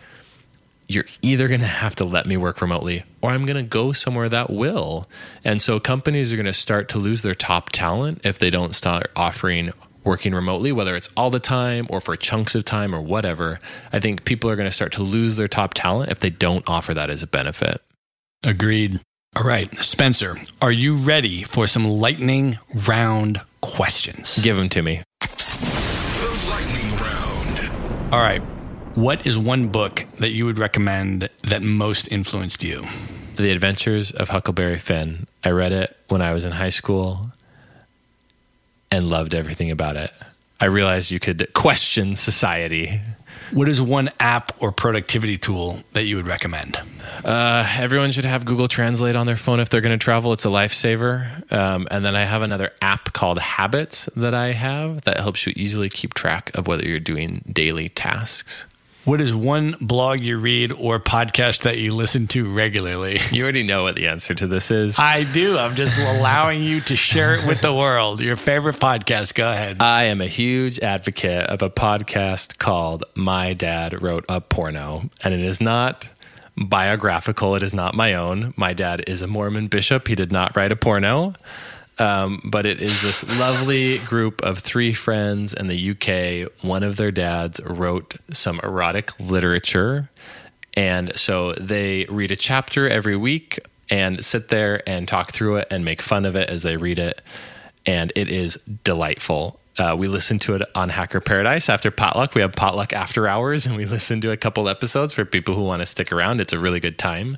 You're either going to have to let me work remotely or I'm going to go somewhere that will. And so companies are going to start to lose their top talent if they don't start offering working remotely, whether it's all the time or for chunks of time or whatever. I think people are going to start to lose their top talent if they don't offer that as a benefit. Agreed. All right, Spencer, are you ready for some lightning round questions? Give them to me. The lightning round. All right. What is one book that you would recommend that most influenced you? The Adventures of Huckleberry Finn. I read it when I was in high school and loved everything about it. I realized you could question society. What is one app or productivity tool that you would recommend? Everyone should have Google Translate on their phone if they're going to travel. It's a lifesaver. And then I have another app called Habits that I have that helps you easily keep track of whether you're doing daily tasks. What is one blog you read or podcast that you listen to regularly? You already know what the answer to this is. I do. I'm just allowing you to share it with the world. Your favorite podcast. Go ahead. I am a huge advocate of a podcast called My Dad Wrote a Porno. And it is not biographical. It is not my own. My dad is a Mormon bishop. He did not write a porno. But it is this lovely group of three friends in the UK. One of their dads wrote some erotic literature. And so they read a chapter every week and sit there and talk through it and make fun of it as they read it. And it is delightful. We listen to it on Hacker Paradise after potluck. We have potluck after hours and we listen to a couple episodes for people who want to stick around. It's a really good time.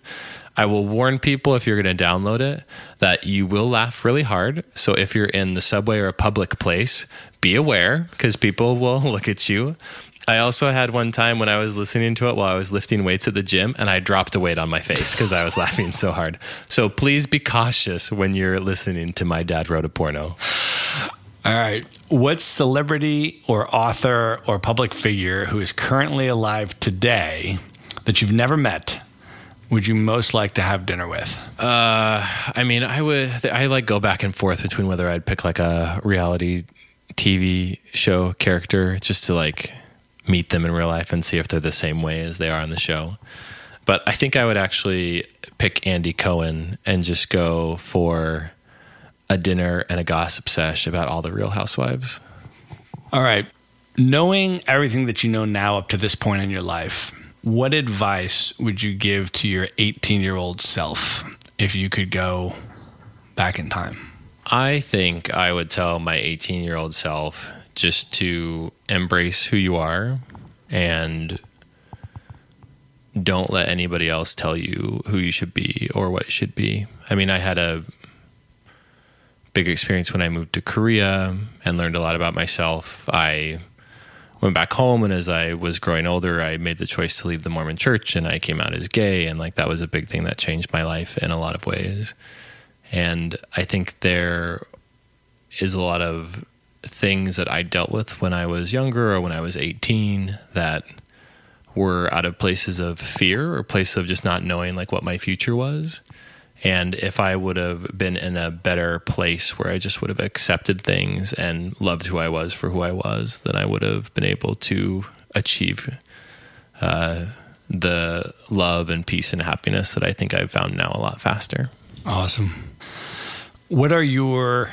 I will warn people if you're going to download it that you will laugh really hard. So if you're in the subway or a public place, be aware because people will look at you. I also had one time when I was listening to it while I was lifting weights at the gym and I dropped a weight on my face because I was laughing so hard. So please be cautious when you're listening to My Dad Wrote a Porno. All right. What celebrity or author or public figure who is currently alive today that you've never met would you most like to have dinner with? I like go back and forth between whether I'd pick like a reality TV show character just to like meet them in real life and see if they're the same way as they are on the show. But I think I would actually pick Andy Cohen and just go for a dinner and a gossip sesh about all the Real Housewives. All right. Knowing everything that you know now up to this point in your life, what advice would you give to your 18-year-old self if you could go back in time? I think I would tell my 18-year-old self just to embrace who you are and don't let anybody else tell you who you should be or what you should be. I mean, I had a big experience when I moved to Korea and learned a lot about myself. I went back home, and as I was growing older, I made the choice to leave the Mormon church, and I came out as gay, and like that was a big thing that changed my life in a lot of ways. And I think there is a lot of things that I dealt with when I was younger or when I was 18 that were out of places of fear or places of just not knowing like what my future was. And if I would have been in a better place where I just would have accepted things and loved who I was for who I was, then I would have been able to achieve the love and peace and happiness that I think I've found now a lot faster. Awesome. What are your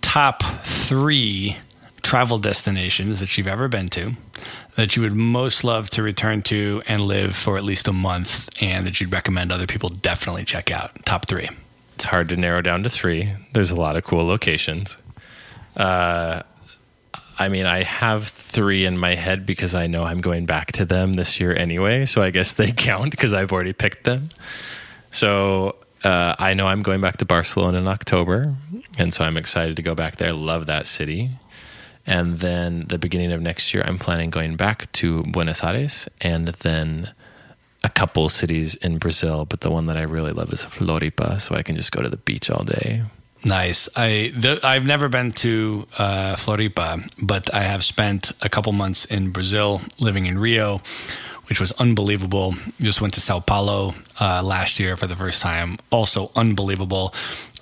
top 3 travel destinations that you've ever been to that you would most love to return to and live for at least a month, and that you'd recommend other people definitely check out? Top 3. It's hard to narrow down to 3. There's a lot of cool locations. I mean, I have 3 in my head because I know I'm going back to them this year anyway, so I guess they count because I've already picked them. So I know I'm going back to Barcelona in October, and so I'm excited to go back there. I love that city. And then the beginning of next year, I'm planning going back to Buenos Aires and then a couple cities in Brazil, but the one that I really love is Floripa, so I can just go to the beach all day. Nice. I've never been to Floripa, but I have spent a couple months in Brazil living in Rio, which was unbelievable. Just went to Sao Paulo last year for the first time. Also unbelievable.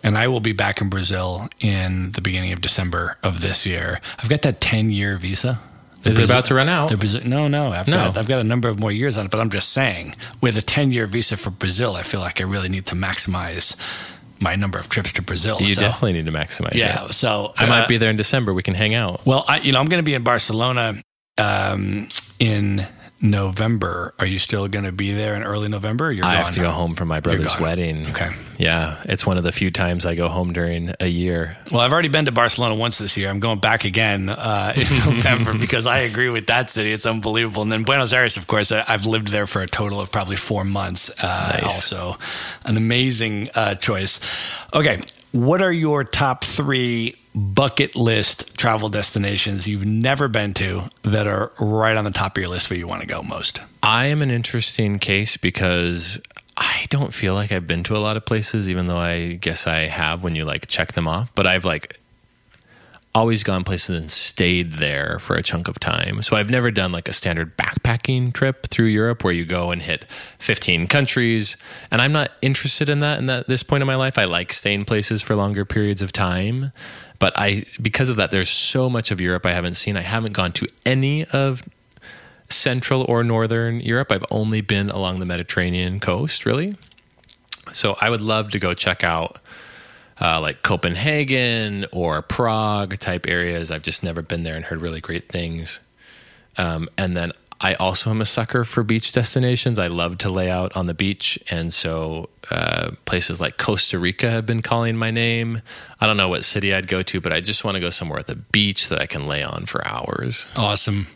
And I will be back in Brazil in the beginning of December of this year. I've got that 10-year visa. Is it about to run out? No. I've got a number of more years on it, but I'm just saying, with a 10-year visa for Brazil, I feel like I really need to maximize my number of trips to Brazil. You definitely need to maximize it. Yeah, so I might be there in December. We can hang out. Well, I'm going to be in Barcelona in November. Are you still going to be there in early November? I have to go home from my brother's wedding. Okay. Yeah, it's one of the few times I go home during a year. Well, I've already been to Barcelona once this year. I'm going back again in November because I agree with that city. It's unbelievable. And then Buenos Aires, of course, I've lived there for a total of probably 4 months. Nice. Also an amazing choice. Okay. What are your top 3 bucket list travel destinations you've never been to that are right on the top of your list where you want to go most? I am an interesting case because I don't feel like I've been to a lot of places, even though I guess I have when you check them off. But I've always gone places and stayed there for a chunk of time. So I've never done a standard backpacking trip through Europe where you go and hit 15 countries. And I'm not interested in that. And at this point in my life, I like staying places for longer periods of time. But because of that, there's so much of Europe I haven't seen. I haven't gone to any of Central or Northern Europe. I've only been along the Mediterranean coast, really. So I would love to go check out Copenhagen or Prague type areas. I've just never been there and heard really great things. And then I also am a sucker for beach destinations. I love to lay out on the beach. And so places like Costa Rica have been calling my name. I don't know what city I'd go to, but I just want to go somewhere at the beach that I can lay on for hours. Awesome.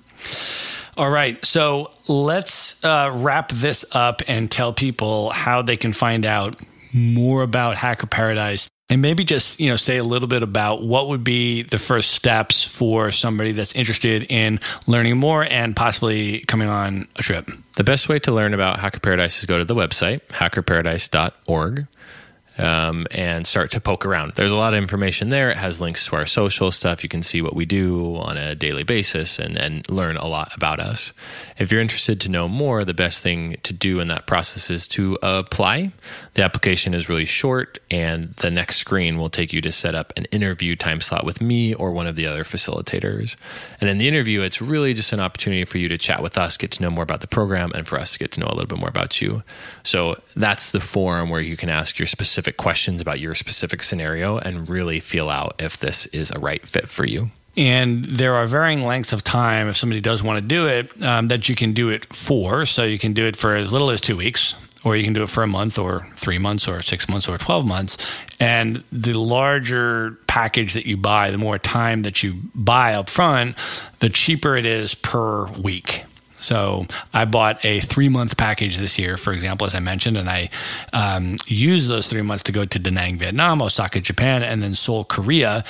All right, so let's wrap this up and tell people how they can find out more about Hacker Paradise. And maybe just, say a little bit about what would be the first steps for somebody that's interested in learning more and possibly coming on a trip. The best way to learn about Hacker Paradise is go to the website, hackerparadise.org, and start to poke around. There's a lot of information there. It has links to our social stuff. You can see what we do on a daily basis and learn a lot about us. If you're interested to know more, the best thing to do in that process is to apply. The application is really short, and the next screen will take you to set up an interview time slot with me or one of the other facilitators. And in the interview, it's really just an opportunity for you to chat with us, get to know more about the program, and for us to get to know a little bit more about you. So that's the forum where you can ask your specific questions about your specific scenario and really feel out if this is a right fit for you. And there are varying lengths of time, if somebody does want to do it, that you can do it for. So you can do it for as little as 2 weeks, or you can do it for a month or 3 months or 6 months or 12 months. And the larger package that you buy, the more time that you buy up front, the cheaper it is per week. So I bought a 3-month package this year, for example, as I mentioned, and I used those 3 months to go to Da Nang, Vietnam, Osaka, Japan, and then Seoul, Korea.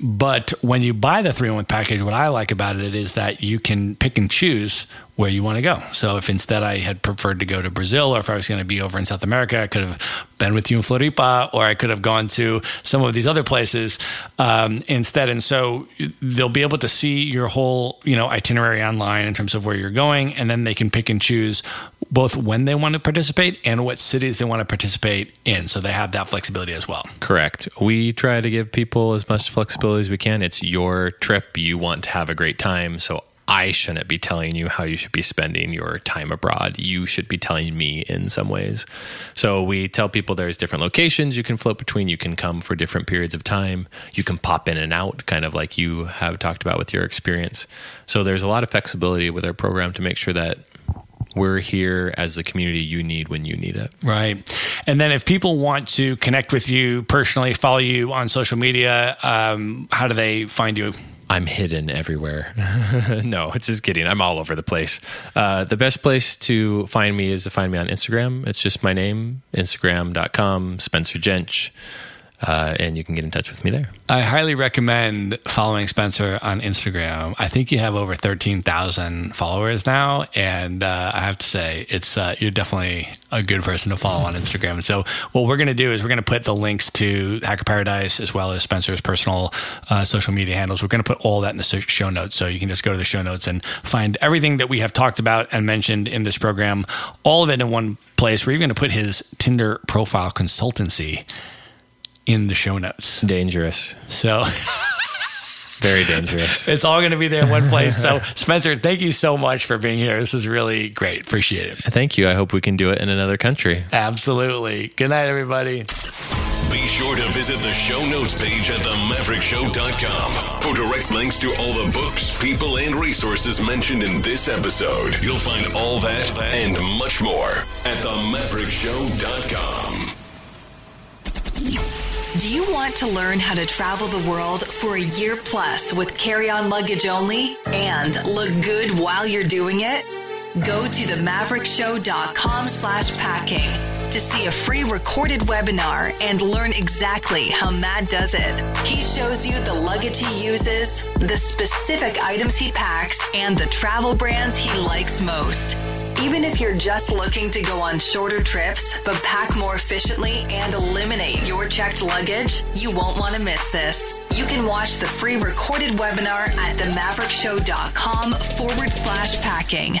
But when you buy the 3-month package, what I like about it is that you can pick and choose where you want to go. So if instead I had preferred to go to Brazil, or if I was going to be over in South America, I could have been with you in Floripa, or I could have gone to some of these other places instead. And so they'll be able to see your whole, itinerary online in terms of where you're going, and then they can pick and choose both when they want to participate and what cities they want to participate in. So they have that flexibility as well. Correct. We try to give people as much flexibility as we can. It's your trip. You want to have a great time. So I shouldn't be telling you how you should be spending your time abroad. You should be telling me in some ways. So we tell people there's different locations you can float between. You can come for different periods of time. You can pop in and out, kind of like you have talked about with your experience. So there's a lot of flexibility with our program to make sure that we're here as the community you need when you need it. Right. And then if people want to connect with you personally, follow you on social media, how do they find you? I'm hidden everywhere. No, it's just kidding. I'm all over the place. The best place to find me is to find me on Instagram. It's just my name, Instagram.com, Spencer Jentzsch. And you can get in touch with me there. I highly recommend following Spencer on Instagram. I think you have over 13,000 followers now. And I have to say, it's you're definitely a good person to follow on Instagram. So what we're going to do is we're going to put the links to Hacker Paradise as well as Spencer's personal social media handles. We're going to put all that in the show notes. So you can just go to the show notes and find everything that we have talked about and mentioned in this program, all of it in one place. We're even going to put his Tinder profile consultancy in the show notes. Dangerous. So very dangerous. It's all going to be there in one place. So Spencer, thank you so much for being here. This is really great. Appreciate it. Thank you. I hope we can do it in another country. Absolutely. Good night, everybody. Be sure to visit the show notes page at themaverickshow.com for direct links to all the books, people, and resources mentioned in this episode. You'll find all that and much more at themaverickshow.com. Do you want to learn how to travel the world for a year plus with carry-on luggage only and look good while you're doing it? Go to themaverickshow.com/packing to see a free recorded webinar and learn exactly how Matt does it. He shows you the luggage he uses, the specific items he packs, and the travel brands he likes most. Even if you're just looking to go on shorter trips, but pack more efficiently and eliminate your checked luggage, you won't want to miss this. You can watch the free recorded webinar at themaverickshow.com/packing.